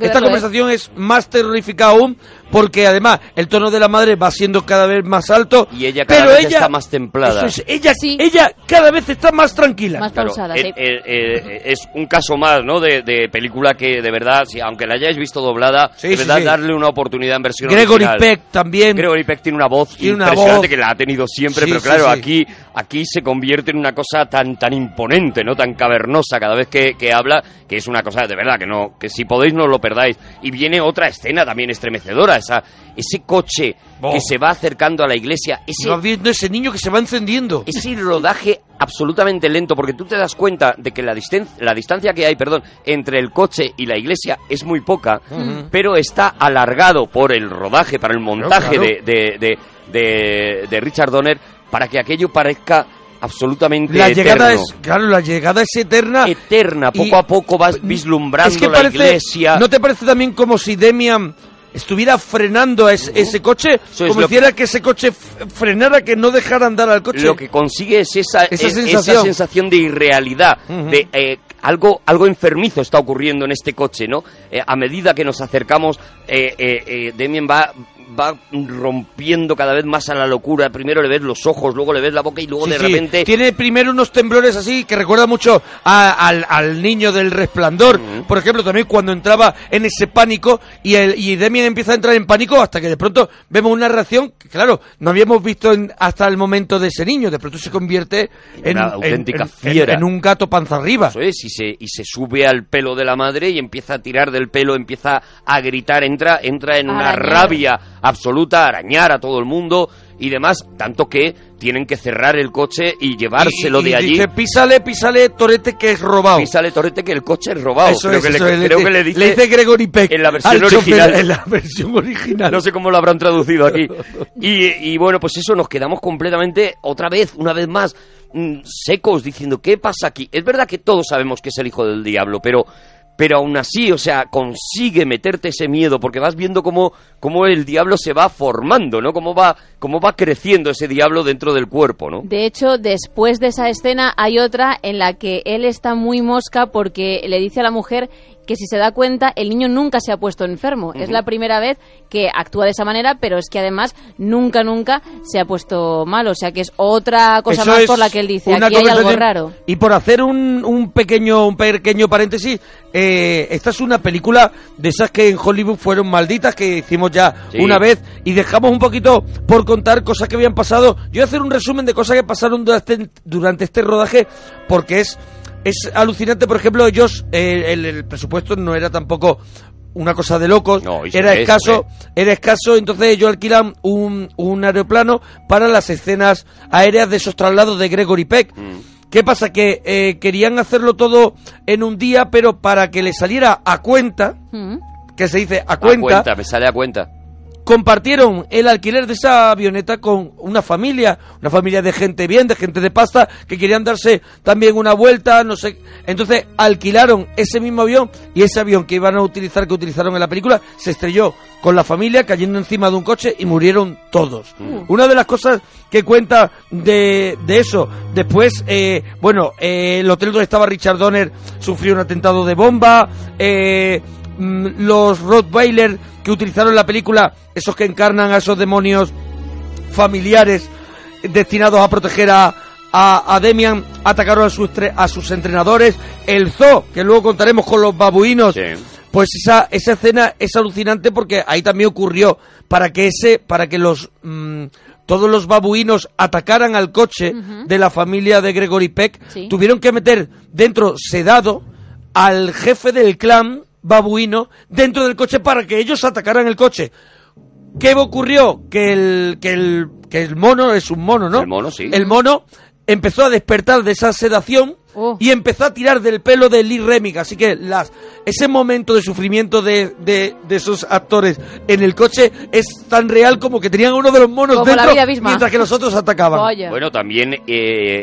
esta conversación es más terrorífica aún, porque además el tono de la madre va siendo cada vez más alto y ella cada vez está más templada. Eso es, ella cada vez está más tranquila. Más pausada. Claro, es un caso más, ¿no? De película que de verdad, si, aunque la hayáis visto doblada, de verdad darle una oportunidad en versión original. Gregory Peck también. Gregory Peck tiene una voz impresionante que la ha tenido siempre, pero claro, aquí se convierte en una cosa tan imponente, ¿no? Tan cavernosa cada vez que habla, que es una cosa de verdad que si podéis no os lo perdáis. Y viene otra escena también estremecedora, ese coche que se va acercando a la iglesia, ese niño que se va encendiendo, ese rodaje absolutamente lento, porque tú te das cuenta de que la distancia que hay, entre el coche y la iglesia es muy poca, pero está alargado por el rodaje, para el montaje de Richard Donner, para que aquello parezca absolutamente la llegada es eterna, poco a poco vas vislumbrando la iglesia. ¿No te parece también como si Damien estuviera frenando ese coche, como hiciera que ese coche frenara, que no dejara andar al coche? Lo que consigue es esa sensación de irrealidad, de algo enfermizo está ocurriendo en este coche, ¿no? A medida que nos acercamos, Damien va rompiendo cada vez más a la locura. Primero le ves los ojos, luego le ves la boca y luego repente... Tiene primero unos temblores así que recuerda mucho al niño del Resplandor, por ejemplo, también cuando entraba en ese pánico y Damien empieza a entrar en pánico hasta que de pronto vemos una reacción que, claro, no habíamos visto hasta el momento de ese niño. De pronto se convierte en una auténtica fiera, en un gato panza arriba. Eso es, y se sube al pelo de la madre y empieza a tirar del pelo, empieza a gritar, entra en una rabia absoluta, arañar a todo el mundo y demás, tanto que tienen que cerrar el coche y llevárselo de allí. Dice, písale, torete, que es robado. Písale, torete, que el coche es robado. Creo que le dice Gregory Peck en la versión original. Chofer, en la versión original. No sé cómo lo habrán traducido aquí. Y bueno, pues eso, nos quedamos completamente, una vez más, secos, diciendo, ¿qué pasa aquí? Es verdad que todos sabemos que es el hijo del diablo, pero aún así, consigue meterte ese miedo, porque vas viendo cómo el diablo se va formando, ¿no? Cómo va creciendo ese diablo dentro del cuerpo, ¿no? De hecho, después de esa escena hay otra en la que él está muy mosca porque le dice a la mujer que si se da cuenta, el niño nunca se ha puesto enfermo. Es la primera vez que actúa de esa manera, pero es que además nunca se ha puesto mal. O sea que es otra cosa eso más por la que él dice, aquí hay algo raro. Y por hacer un pequeño paréntesis, esta es una película de esas que en Hollywood fueron malditas, que hicimos ya una vez, y dejamos un poquito por contar cosas que habían pasado. Yo voy a hacer un resumen de cosas que pasaron durante este rodaje, porque es alucinante. Por ejemplo, ellos, el presupuesto no era tampoco una cosa de locos, era escaso, entonces ellos alquilan un aeroplano para las escenas aéreas de esos traslados de Gregory Peck. ¿Qué pasa? Que querían hacerlo todo en un día, pero para que le saliera a cuenta, que se dice a cuenta. A cuenta, me sale a cuenta. Compartieron el alquiler de esa avioneta con una familia de gente bien, de gente de pasta, que querían darse también una vuelta, no sé. Entonces alquilaron ese mismo avión y ese avión que iban a utilizar, que utilizaron en la película, se estrelló con la familia cayendo encima de un coche y murieron todos. Una de las cosas que cuenta de eso, después, el hotel donde estaba Richard Donner sufrió un atentado de bomba, los Rottweiler que utilizaron en la película, esos que encarnan a esos demonios familiares destinados a proteger a Damien, atacaron a sus entrenadores. El zoo, que luego contaremos con los babuinos, sí. Pues esa escena es alucinante porque ahí también ocurrió, para que los todos los babuinos atacaran al coche de la familia de Gregory Peck, sí. Tuvieron que meter dentro, sedado, al jefe del clan babuino dentro del coche para que ellos atacaran el coche. ¿Qué ocurrió? Que el mono, es un mono, ¿no? El mono, sí. El mono empezó a despertar de esa sedación y empezó a tirar del pelo de Lee Remick. Así que ese momento de sufrimiento de esos actores en el coche es tan real como que tenían uno de los monos como dentro mientras que los otros atacaban. Vaya. Bueno, también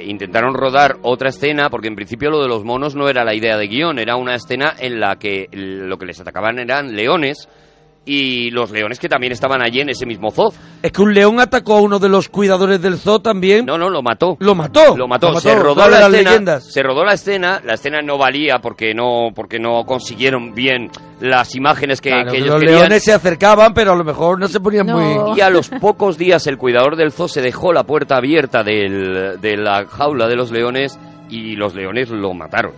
intentaron rodar otra escena, porque en principio lo de los monos no era la idea de guión, era una escena en la que lo que les atacaban eran leones. Y los leones que también estaban allí en ese mismo zoo. Es que un león atacó a uno de los cuidadores del zoo también. No, lo mató. Lo mató. Se rodó la escena. La escena no valía porque no consiguieron bien las imágenes que ellos querían. Los leones se acercaban, pero a lo mejor no se ponían muy... Y a los pocos días el cuidador del zoo se dejó la puerta abierta de la jaula de los leones y los leones lo mataron.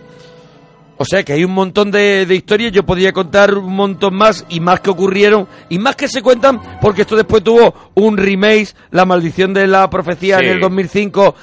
O sea que hay un montón de historias, yo podría contar un montón más, y más que ocurrieron, y más que se cuentan, porque esto después tuvo un remake, La maldición de la profecía, sí. En el 2005...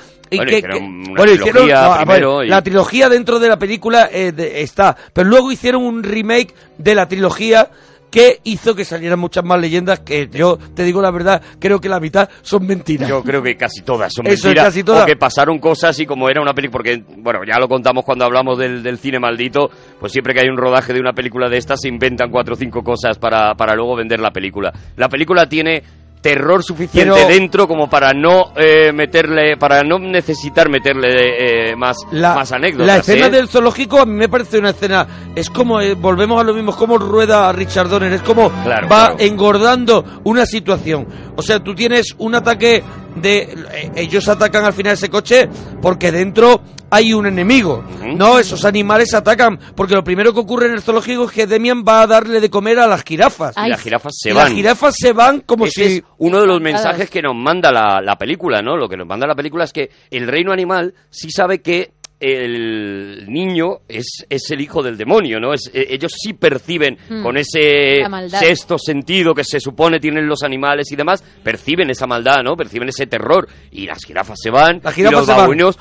La trilogía dentro de la película está, pero luego hicieron un remake de la trilogía que hizo que salieran muchas más leyendas, que yo te digo la verdad, creo que la mitad son mentiras. Yo creo que casi todas son mentiras, casi todas. O que pasaron cosas y como era una película, porque bueno, ya lo contamos cuando hablamos del cine maldito, pues siempre que hay un rodaje de una película de estas se inventan 4 o 5 cosas para luego vender la película. La película tiene terror suficiente dentro como para no necesitar meterle más anécdotas. La escena del zoológico a mí me parece una escena, es como volvemos a lo mismo, es como rueda Richard Donner, es como engordando una situación. O sea, tú tienes un ataque ellos atacan al final ese coche porque dentro hay un enemigo, no, esos animales atacan porque lo primero que ocurre en el zoológico es que Damien va a darle de comer a las jirafas. Ay. Y las jirafas se van como ese si... es uno de los mensajes que nos manda la película, ¿no? Lo que nos manda la película es que el reino animal sí sabe que el niño es el hijo del demonio, ¿no? Ellos sí perciben con ese sexto sentido que se supone tienen los animales y demás, perciben esa maldad, ¿no? Perciben ese terror y las jirafas se van, y los babuinos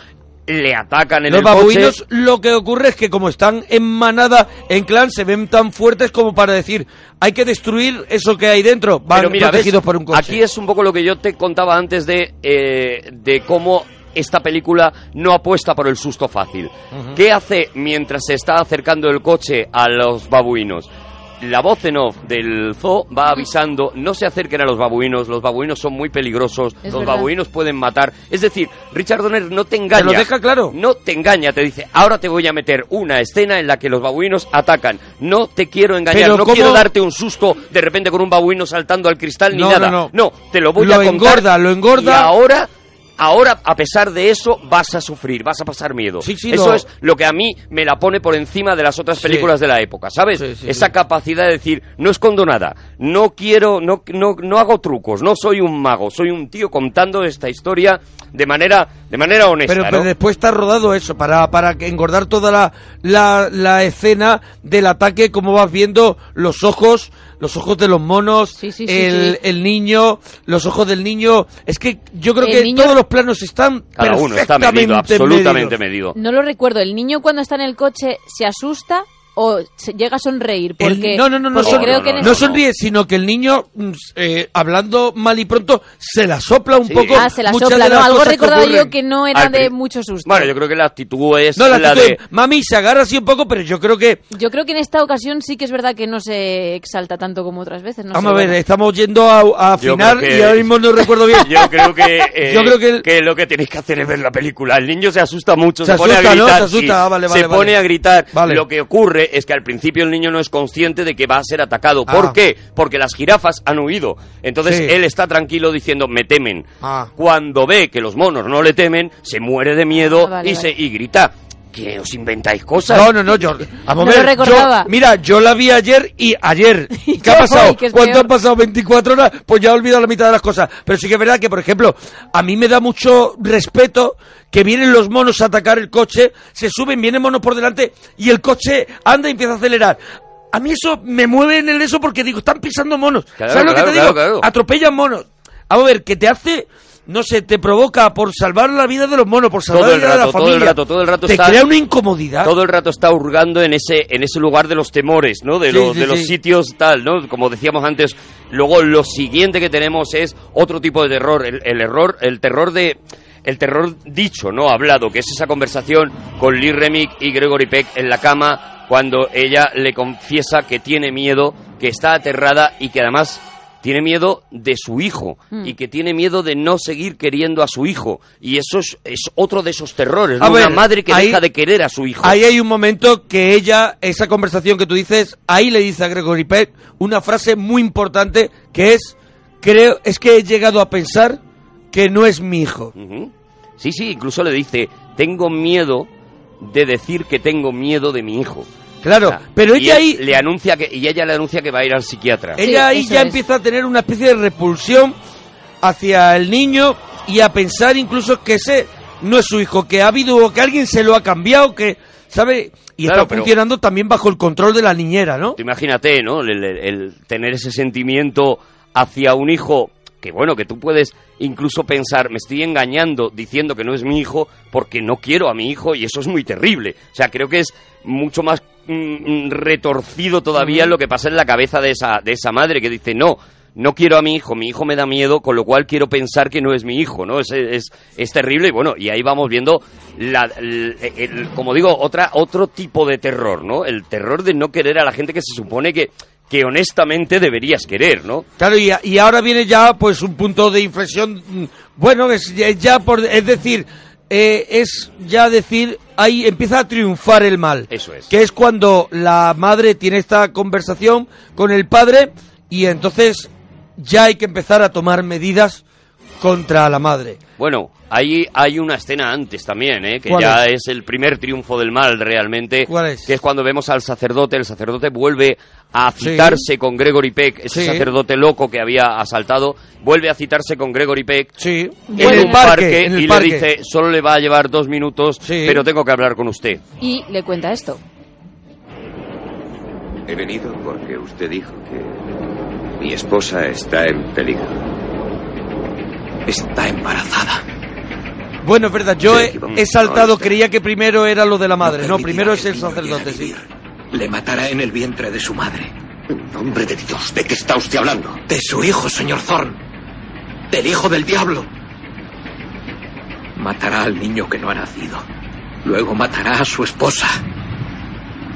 le atacan en el coche. Los babuinos, lo que ocurre es que como están en manada, en clan, se ven tan fuertes como para decir, hay que destruir eso que hay dentro. Van protegidos por un coche. Aquí es un poco lo que yo te contaba antes de cómo esta película no apuesta por el susto fácil. ¿Qué hace mientras se está acercando el coche a los babuinos? La voz en off del zoo va avisando, no se acerquen a los babuinos son muy peligrosos, babuinos pueden matar. Es decir, Richard Donner no te engaña. Te lo deja claro. No te engaña, te dice, ahora te voy a meter una escena en la que los babuinos atacan. No te quiero engañar, quiero darte un susto de repente con un babuino saltando al cristal ni nada. No, te lo voy a contar. Lo engorda. Y ahora, a pesar de eso, vas a sufrir, vas a pasar miedo. Sí, eso es lo que a mí me la pone por encima de las otras películas de la época, ¿sabes? Sí, esa capacidad de decir, no escondo nada, no hago trucos, no soy un mago, soy un tío contando esta historia de manera honesta. Pero después está rodado eso, para engordar toda la escena del ataque, como vas viendo los ojos de los monos, el niño, los ojos del niño. Es que yo creo que todos los planos están cada perfectamente uno está medido, absolutamente medido. No lo recuerdo, el niño cuando está en el coche se asusta o llega a sonreír porque no sonríe, sino que el niño hablando mal y pronto se la sopla un poco. Ah, se la sopla, no, algo recordaba yo que no era de mucho susto. Bueno, yo creo que la actitud es la actitud de mami se agarra así un poco, pero yo creo que en esta ocasión sí que es verdad que no se exalta tanto como otras veces, no. Vamos a ver, estamos yendo a afinar y ahora mismo no recuerdo bien. Yo creo que lo que tenéis que hacer es ver la película. El niño se asusta mucho, se pone a gritar. Lo que ocurre es que al principio el niño no es consciente de que va a ser atacado. ¿Por qué? Porque las jirafas han huido. Entonces él está tranquilo diciendo, me temen. Cuando ve que los monos no le temen, se muere de miedo y grita. ¿Qué? ¿Os inventáis cosas? No, George. Yo la vi ayer. ¿Qué ha pasado? ¿Cuánto han pasado? 24 horas, pues ya he olvidado la mitad de las cosas. Pero sí que es verdad que, por ejemplo, a mí me da mucho respeto que vienen los monos a atacar el coche, se suben, vienen monos por delante y el coche anda y empieza a acelerar. A mí eso me mueve en el eso porque digo, están pisando monos. ¿Sabes lo que te digo? Atropellan monos. Vamos a ver, que te hace... No sé, te provoca por salvar la vida de los monos, por salvar la vida de la familia. Todo el rato te crea una incomodidad. Todo el rato está hurgando en ese lugar de los temores, ¿no? De los sitios tal, ¿no? Como decíamos antes. Luego lo siguiente que tenemos es otro tipo de terror, el terror dicho, ¿no? Hablado, que es esa conversación con Lee Remick y Gregory Peck en la cama cuando ella le confiesa que tiene miedo, que está aterrada y que además tiene miedo de su hijo y que tiene miedo de no seguir queriendo a su hijo. Y eso es otro de esos terrores, ¿no? Una madre que deja de querer a su hijo. Ahí hay un momento que ella, esa conversación que tú dices, ahí le dice a Gregory Peck una frase muy importante que es, es que he llegado a pensar que no es mi hijo. Uh-huh. Sí, incluso le dice, tengo miedo de decir que tengo miedo de mi hijo. Claro, o sea, pero ella ahí... Ella le anuncia que va a ir al psiquiatra. Ella empieza a tener una especie de repulsión hacia el niño y a pensar incluso que ese no es su hijo, que ha habido, que alguien se lo ha cambiado, que... ¿Sabe? Y claro, está funcionando también bajo el control de la niñera, ¿no? Tú imagínate, ¿no? El tener ese sentimiento hacia un hijo... Que bueno, que tú puedes incluso pensar, me estoy engañando diciendo que no es mi hijo porque no quiero a mi hijo y eso es muy terrible. O sea, creo que es mucho más retorcido todavía lo que pasa en la cabeza de esa madre que dice, no quiero a mi hijo me da miedo, con lo cual quiero pensar que no es mi hijo, ¿no? Es terrible y bueno, y ahí vamos viendo, como digo, otro tipo de terror, ¿no? El terror de no querer a la gente que se supone que honestamente deberías querer, ¿no? Claro, y ahora viene ya pues un punto de inflexión, bueno, ahí empieza a triunfar el mal. Eso es. Que es cuando la madre tiene esta conversación con el padre y entonces ya hay que empezar a tomar medidas contra la madre. Bueno, ahí hay una escena antes también, que ya es el primer triunfo del mal realmente. ¿Cuál es? Que es cuando vemos al sacerdote, el sacerdote vuelve a citarse con Gregory Peck, ese sacerdote loco que había asaltado, vuelve a citarse con Gregory Peck en el parque le dice, solo le va a llevar 2 minutos, pero tengo que hablar con usted. Y le cuenta esto. He venido porque usted dijo que mi esposa está en peligro. Está embarazada. Bueno, es verdad, yo he saltado, creía que primero era lo de la madre. No, primero es el sacerdote, sí. Le matará en el vientre de su madre. En nombre de Dios, ¿de qué está usted hablando? De su hijo, señor Thorne. Del hijo del diablo. Matará al niño que no ha nacido. Luego matará a su esposa.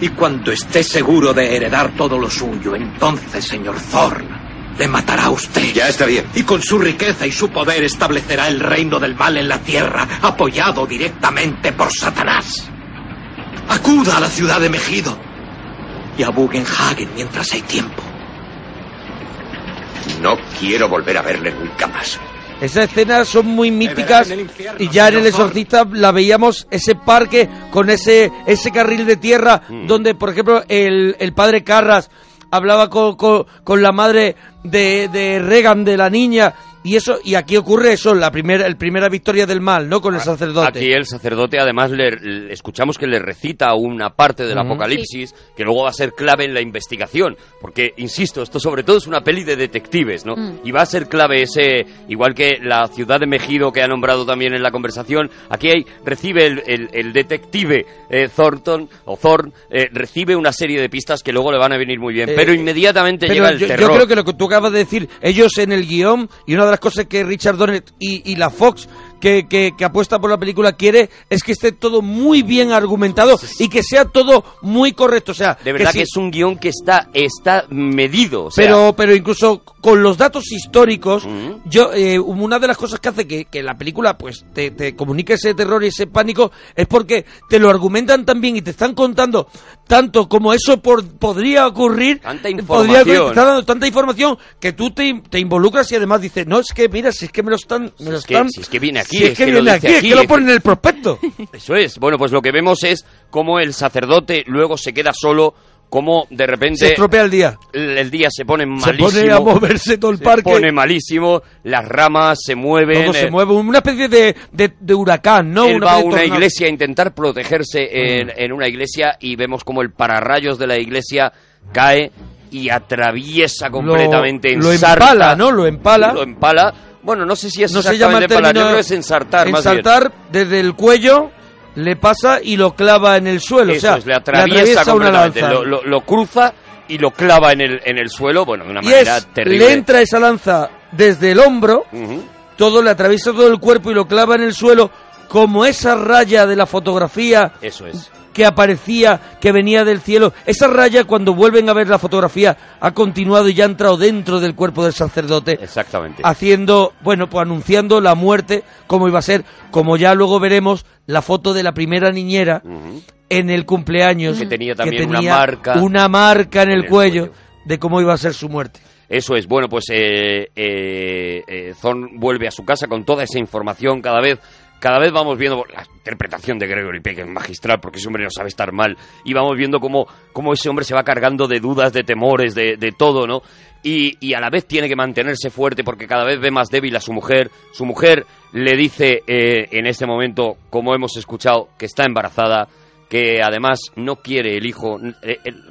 Y cuando esté seguro de heredar todo lo suyo, entonces, señor Thorne, le matará a usted. Ya está bien. Y con su riqueza y su poder establecerá el reino del mal en la tierra, apoyado directamente por Satanás. Acuda a la ciudad de Megido y a Buchenhagen mientras hay tiempo. No quiero volver a verle nunca más. Esas escenas son muy míticas y ya en El Exorcista la veíamos, ese parque con ese carril de tierra donde, por ejemplo, el padre Carras hablaba con la madre de Regan, de la niña, Y eso, y aquí ocurre eso, la primera victoria del mal, ¿no? Con el sacerdote. Aquí el sacerdote, además, le escuchamos que le recita una parte del Apocalipsis, sí, que luego va a ser clave en la investigación. Porque, insisto, esto sobre todo es una peli de detectives, ¿no? Y va a ser clave ese, igual que la ciudad de Megido, que ha nombrado también en la conversación, aquí recibe el detective Thornton, o Thorn, recibe una serie de pistas que luego le van a venir muy bien. Pero inmediatamente lleva el terror. Yo creo que lo que tú acabas de decir, ellos en el guión, y una de las cosas que Richard Donner y la Fox que apuesta por la película quiere es que esté todo muy bien argumentado y que sea todo muy correcto, o sea, de verdad que es un guión que está medido, o sea. Pero incluso con los datos históricos, yo una de las cosas que hace que la película pues te comunica ese terror y ese pánico es porque te lo argumentan tan bien y te están contando tanto como eso podría ocurrir, te están dando tanta información que tú te involucras y además dices, no, es que mira, si es que me lo están, viene aquí. Sí, es que viene aquí, es que lo ponen en el prospecto. Eso es. Bueno, pues lo que vemos es cómo el sacerdote luego se queda solo, cómo de repente... Se estropea el día. El día se pone malísimo. Se pone a moverse todo el parque. Se pone malísimo, las ramas se mueven. Todo se mueve, una especie de huracán, ¿no? Él va a una iglesia a intentar protegerse en una iglesia y vemos cómo el pararrayos de la iglesia cae y atraviesa completamente, ensarta. Lo empala. Bueno, no sé si es exactamente para, yo creo que es ensartar más bien. Ensartar desde el cuello, le pasa y lo clava en el suelo. Eso, o sea, le atraviesa completamente, una lanza. Lo cruza y lo clava en el suelo, bueno, de una manera terrible. Le entra esa lanza desde el hombro, todo le atraviesa todo el cuerpo y lo clava en el suelo, como esa raya de la fotografía. Eso es. Que aparecía, que venía del cielo. Esa raya, cuando vuelven a ver la fotografía, ha continuado y ya ha entrado dentro del cuerpo del sacerdote. Exactamente. Haciendo, bueno, pues anunciando la muerte, como iba a ser, como ya luego veremos, la foto de la primera niñera en el cumpleaños. Que tenía también una marca en el cuello de cómo iba a ser su muerte. Eso es. Bueno, pues Thorn vuelve a su casa con toda esa información. Cada vez vamos viendo la interpretación de Gregory Peck, es magistral, porque ese hombre no sabe estar mal. Y vamos viendo cómo ese hombre se va cargando de dudas, de temores, de todo, ¿no? Y a la vez tiene que mantenerse fuerte porque cada vez ve más débil a su mujer. Su mujer le dice en este momento, como hemos escuchado, que está embarazada, que además no quiere el hijo.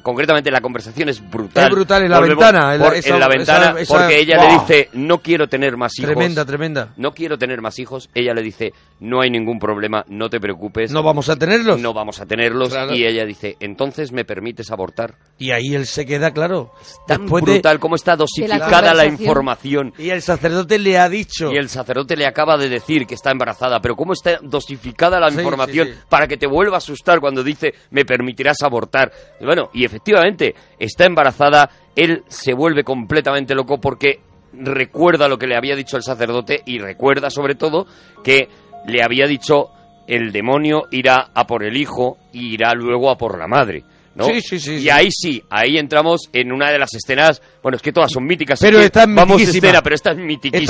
Concretamente la conversación es brutal. Es brutal, en la ventana, porque ella le dice, no quiero tener más hijos. Tremenda. No quiero tener más hijos. Ella le dice, no hay ningún problema, no te preocupes. No vamos a tenerlos. Claro. Y ella dice, entonces me permites abortar. Y ahí él se queda, claro. Es tan brutal como está dosificada la información. Y el sacerdote le ha dicho. Y el sacerdote le acaba de decir que está embarazada, pero cómo está dosificada la información para que te vuelva a asustar cuando dice, me permitirás abortar. Bueno, y efectivamente, está embarazada, él se vuelve completamente loco porque recuerda lo que le había dicho el sacerdote y recuerda sobre todo que le había dicho, el demonio irá a por el hijo y irá luego a por la madre, ¿no? Sí. Ahí entramos en una de las escenas, bueno, es que todas son míticas. Pero esta es mitiquísima. Esta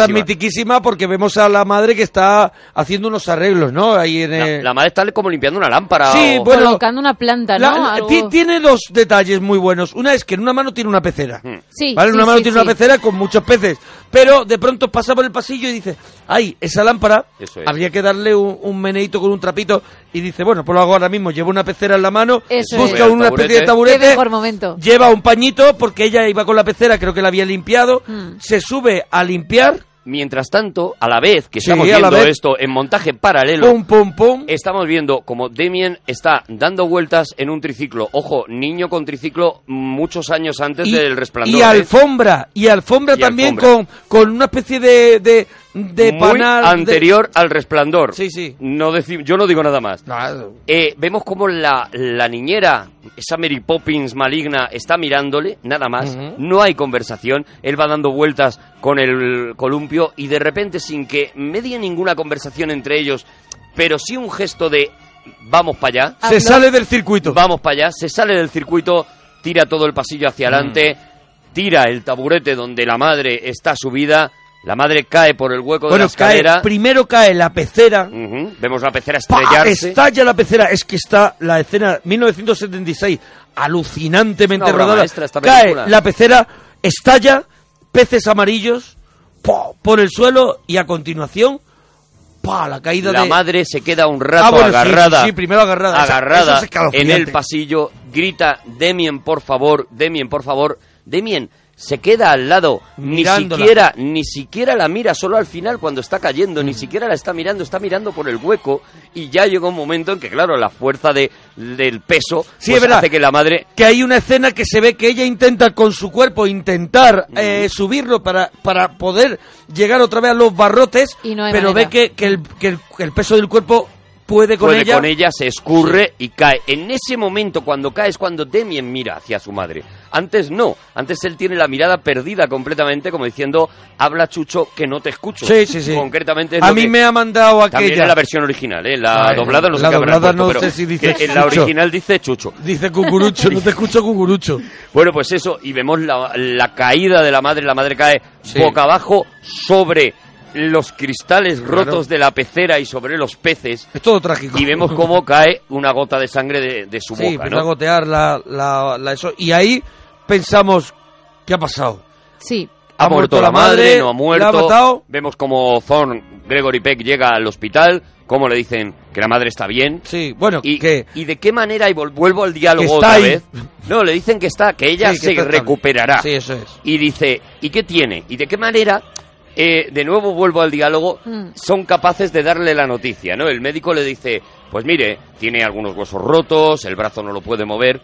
es mitiquísima porque vemos a la madre que está haciendo unos arreglos, ¿no? Ahí la madre está como limpiando una lámpara. Sí, bueno. Colocando una planta, ¿no? Tiene dos detalles muy buenos. Una es que en una mano tiene una pecera. Sí. ¿Vale? En una mano tiene una pecera con muchos peces. Pero de pronto pasa por el pasillo y dice, ay, esa lámpara, habría que darle un meneito con un trapito. Y dice, bueno, pues lo hago ahora mismo. Llevo una pecera en la mano, busca una especie de taburete, lleva un pañito, porque ella iba con la pecera, creo que la había limpiado, se sube a limpiar. Mientras tanto, a la vez que estamos viendo esto en montaje paralelo, estamos viendo como Damien está dando vueltas en un triciclo. Ojo, niño con triciclo muchos años antes del Resplandor. Y alfombra también. Con una especie de panal anterior al Resplandor. Sí. Yo no digo nada más. Vemos como la niñera, esa Mary Poppins maligna, está mirándole, nada más. No hay conversación. Él va dando vueltas con el columpio y de repente, sin que medie ninguna conversación entre ellos, pero sí un gesto de vamos para allá. Se sale del circuito, tira todo el pasillo hacia adelante, tira el taburete donde la madre está subida. La madre cae por el hueco de la escalera. Primero cae la pecera. Vemos la pecera estrellarse. Estalla la pecera. Es que está la escena 1976 alucinantemente rodada. Cae la pecera, estalla, peces amarillos, ¡pum!, por el suelo y a continuación ¡pum!, la caída la madre se queda un rato agarrada. Sí, primero agarrada en el pasillo, grita: Damien, por favor, Damien, por favor. Damien se queda al lado, ni siquiera la mira, solo al final cuando está cayendo, ni siquiera la está mirando por el hueco, y ya llegó un momento en que, claro, la fuerza del peso, sí, pues, es verdad, hace que la madre... Que hay una escena que se ve que ella intenta con su cuerpo, subirlo para poder llegar otra vez a los barrotes, no, pero manera. Ve que el peso del cuerpo... Puede con ella, se escurre y cae. En ese momento, cuando cae, es cuando Damien mira hacia su madre. Antes no. Antes él tiene la mirada perdida completamente, como diciendo: habla, chucho, que no te escucho. Sí, sí, sí. Concretamente es a mí me ha mandado aquella... También en la versión original, ¿eh? La doblada no sé qué habrá puesto, pero sé si dice chucho. En la original dice chucho. Dice cucurucho, no te escucho, cucurucho. Bueno, pues eso, y vemos la caída de la madre cae boca abajo sobre... los cristales rotos de la pecera y sobre los peces. Es todo trágico. Y vemos cómo cae una gota de sangre de su boca, ¿no? Sí, empieza a gotear eso. Y ahí pensamos, ¿qué ha pasado? Sí. ¿Ha muerto la madre? ¿No ha muerto? ¿La ha matado? Vemos cómo Gregory Peck llega al hospital, cómo le dicen que la madre está bien. Sí, bueno, ¿Y de qué manera? Y vuelvo al diálogo otra vez. No, le dicen que ella se recuperará. Sí, eso es. Y dice, ¿y qué tiene? ¿Y de qué manera...? De nuevo vuelvo al diálogo, son capaces de darle la noticia, ¿no? El médico le dice, pues mire, tiene algunos huesos rotos, el brazo no lo puede mover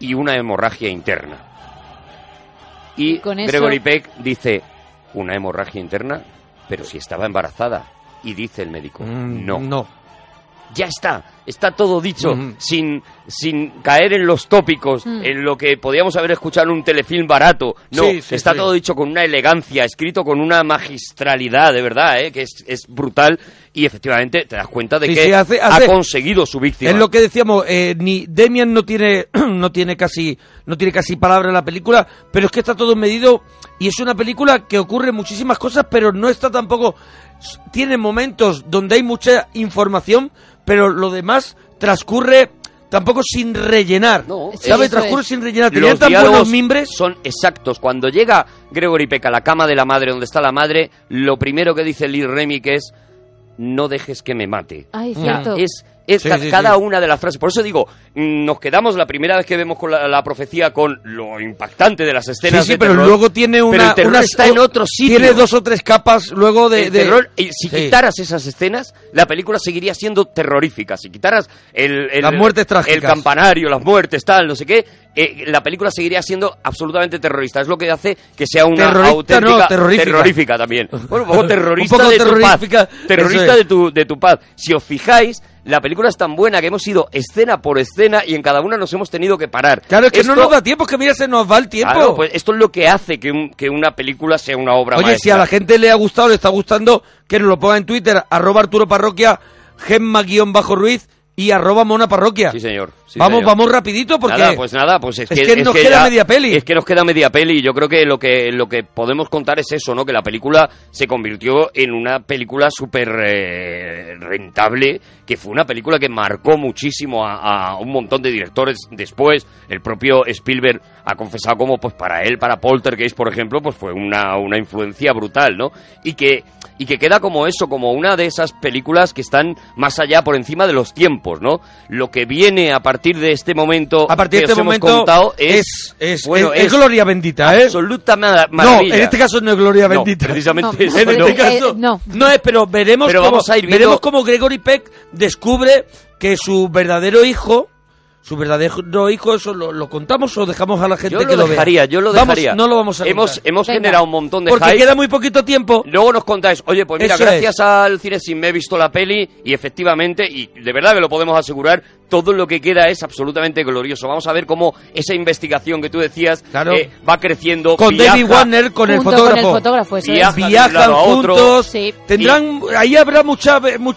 y una hemorragia interna. Y Gregory Peck dice, ¿una hemorragia interna? Pero si estaba embarazada. Y dice el médico, no. Ya está todo dicho, sin caer en los tópicos, en lo que podíamos haber escuchado en un telefilm barato. No, está todo dicho con una elegancia, escrito con una magistralidad, de verdad, que es brutal, y efectivamente te das cuenta de que hace, ha conseguido su víctima. Es lo que decíamos, ni Damien no tiene casi palabra en la película, pero es que está todo medido, y es una película que ocurre muchísimas cosas, pero no está tampoco... Tiene momentos donde hay mucha información, pero lo demás transcurre tampoco sin rellenar. No, ¿sabes? Transcurre sin rellenar. Los diálogos son exactos. Cuando llega Gregory Peck a la cama de la madre, donde está la madre, lo primero que dice Lee Remick es: no dejes que me mate. Ay, cierto. Es cada una de las frases. Por eso digo, nos quedamos la primera vez que vemos con la profecía con lo impactante de las escenas. Sí, de terror, pero luego tiene una... Pero está en otro sitio. Tiene dos o tres capas luego de terror. Y si quitaras esas escenas, la película seguiría siendo terrorífica. Si quitaras las muertes trágicas, el campanario, las muertes, tal, no sé qué, la película seguiría siendo absolutamente terrorista. Es lo que hace que sea una terrorífica también. Bueno, un poco terrorista de tu paz. Si os fijáis, la película es tan buena que hemos ido escena por escena y en cada una nos hemos tenido que parar. Claro, es que esto no nos da tiempo, es que mira, se nos va el tiempo. Claro, pues esto es lo que hace que una película sea una obra maestra. Oye, si a la gente le ha gustado, le está gustando, que nos lo ponga en Twitter, @ArturoParroquia, Gemma_Ruiz y @MonaParroquia. Sí, señor. Sí, vamos rapidito porque... Nada, pues es que nos queda media peli. Es que nos queda media peli y yo creo que lo que podemos contar es eso, ¿no? Que la película se convirtió en una película súper rentable, que fue una película que marcó muchísimo a un montón de directores después. El propio Spielberg ha confesado como, pues para él, para Poltergeist, por ejemplo, pues fue una influencia brutal, ¿no? Y que queda como eso, como una de esas películas que están más allá, por encima de los tiempos, ¿no? Lo que viene a partir de este momento que os hemos contado es gloria bendita, ¿eh? Absoluta maravilla. No, en este caso no es gloria bendita. No, precisamente no, pero veremos, pero cómo, vamos a ir viendo... veremos cómo Gregory Peck descubre que su verdadero hijo, eso lo contamos o dejamos a la gente que lo vea. Yo lo dejaría. Hemos generado un montón de hype. Porque queda muy poquito tiempo. Luego nos contáis, oye, pues mira, gracias al Cinexín me he visto la peli y efectivamente, y de verdad que lo podemos asegurar, todo lo que queda es absolutamente glorioso. Vamos a ver cómo esa investigación que tú decías va creciendo. Con David Warner, con el fotógrafo. Viajan juntos. Sí. Ahí habrá mucha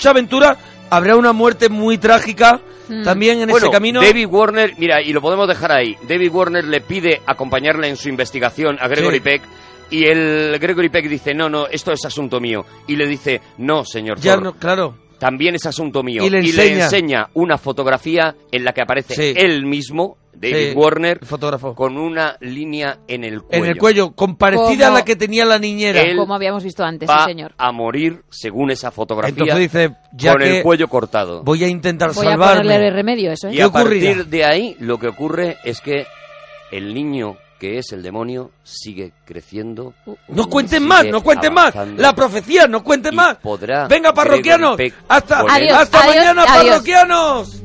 aventura. Habrá una muerte muy trágica también en ese camino. David Warner, mira, y lo podemos dejar ahí. David Warner le pide acompañarle en su investigación a Gregory Peck. Y el Gregory Peck dice, no, esto es asunto mío. Y le dice, no, señor Thor, también es asunto mío. Y le enseña una fotografía en la que aparece él mismo, David Warner, fotógrafo, con una línea en el cuello. En el cuello, comparecida a la que tenía la niñera. Él, como habíamos visto antes, va, sí señor, a morir según esa fotografía. Entonces dice, ya con el cuello cortado. Voy a intentar salvarme. Voy a ponerle remedio, eso, ¿eh? Y a partir de ahí, lo que ocurre es que el niño, que es el demonio, sigue creciendo. No cuenten más, no cuenten más. La profecía, no cuenten más. Venga, parroquianos. Hasta mañana, parroquianos.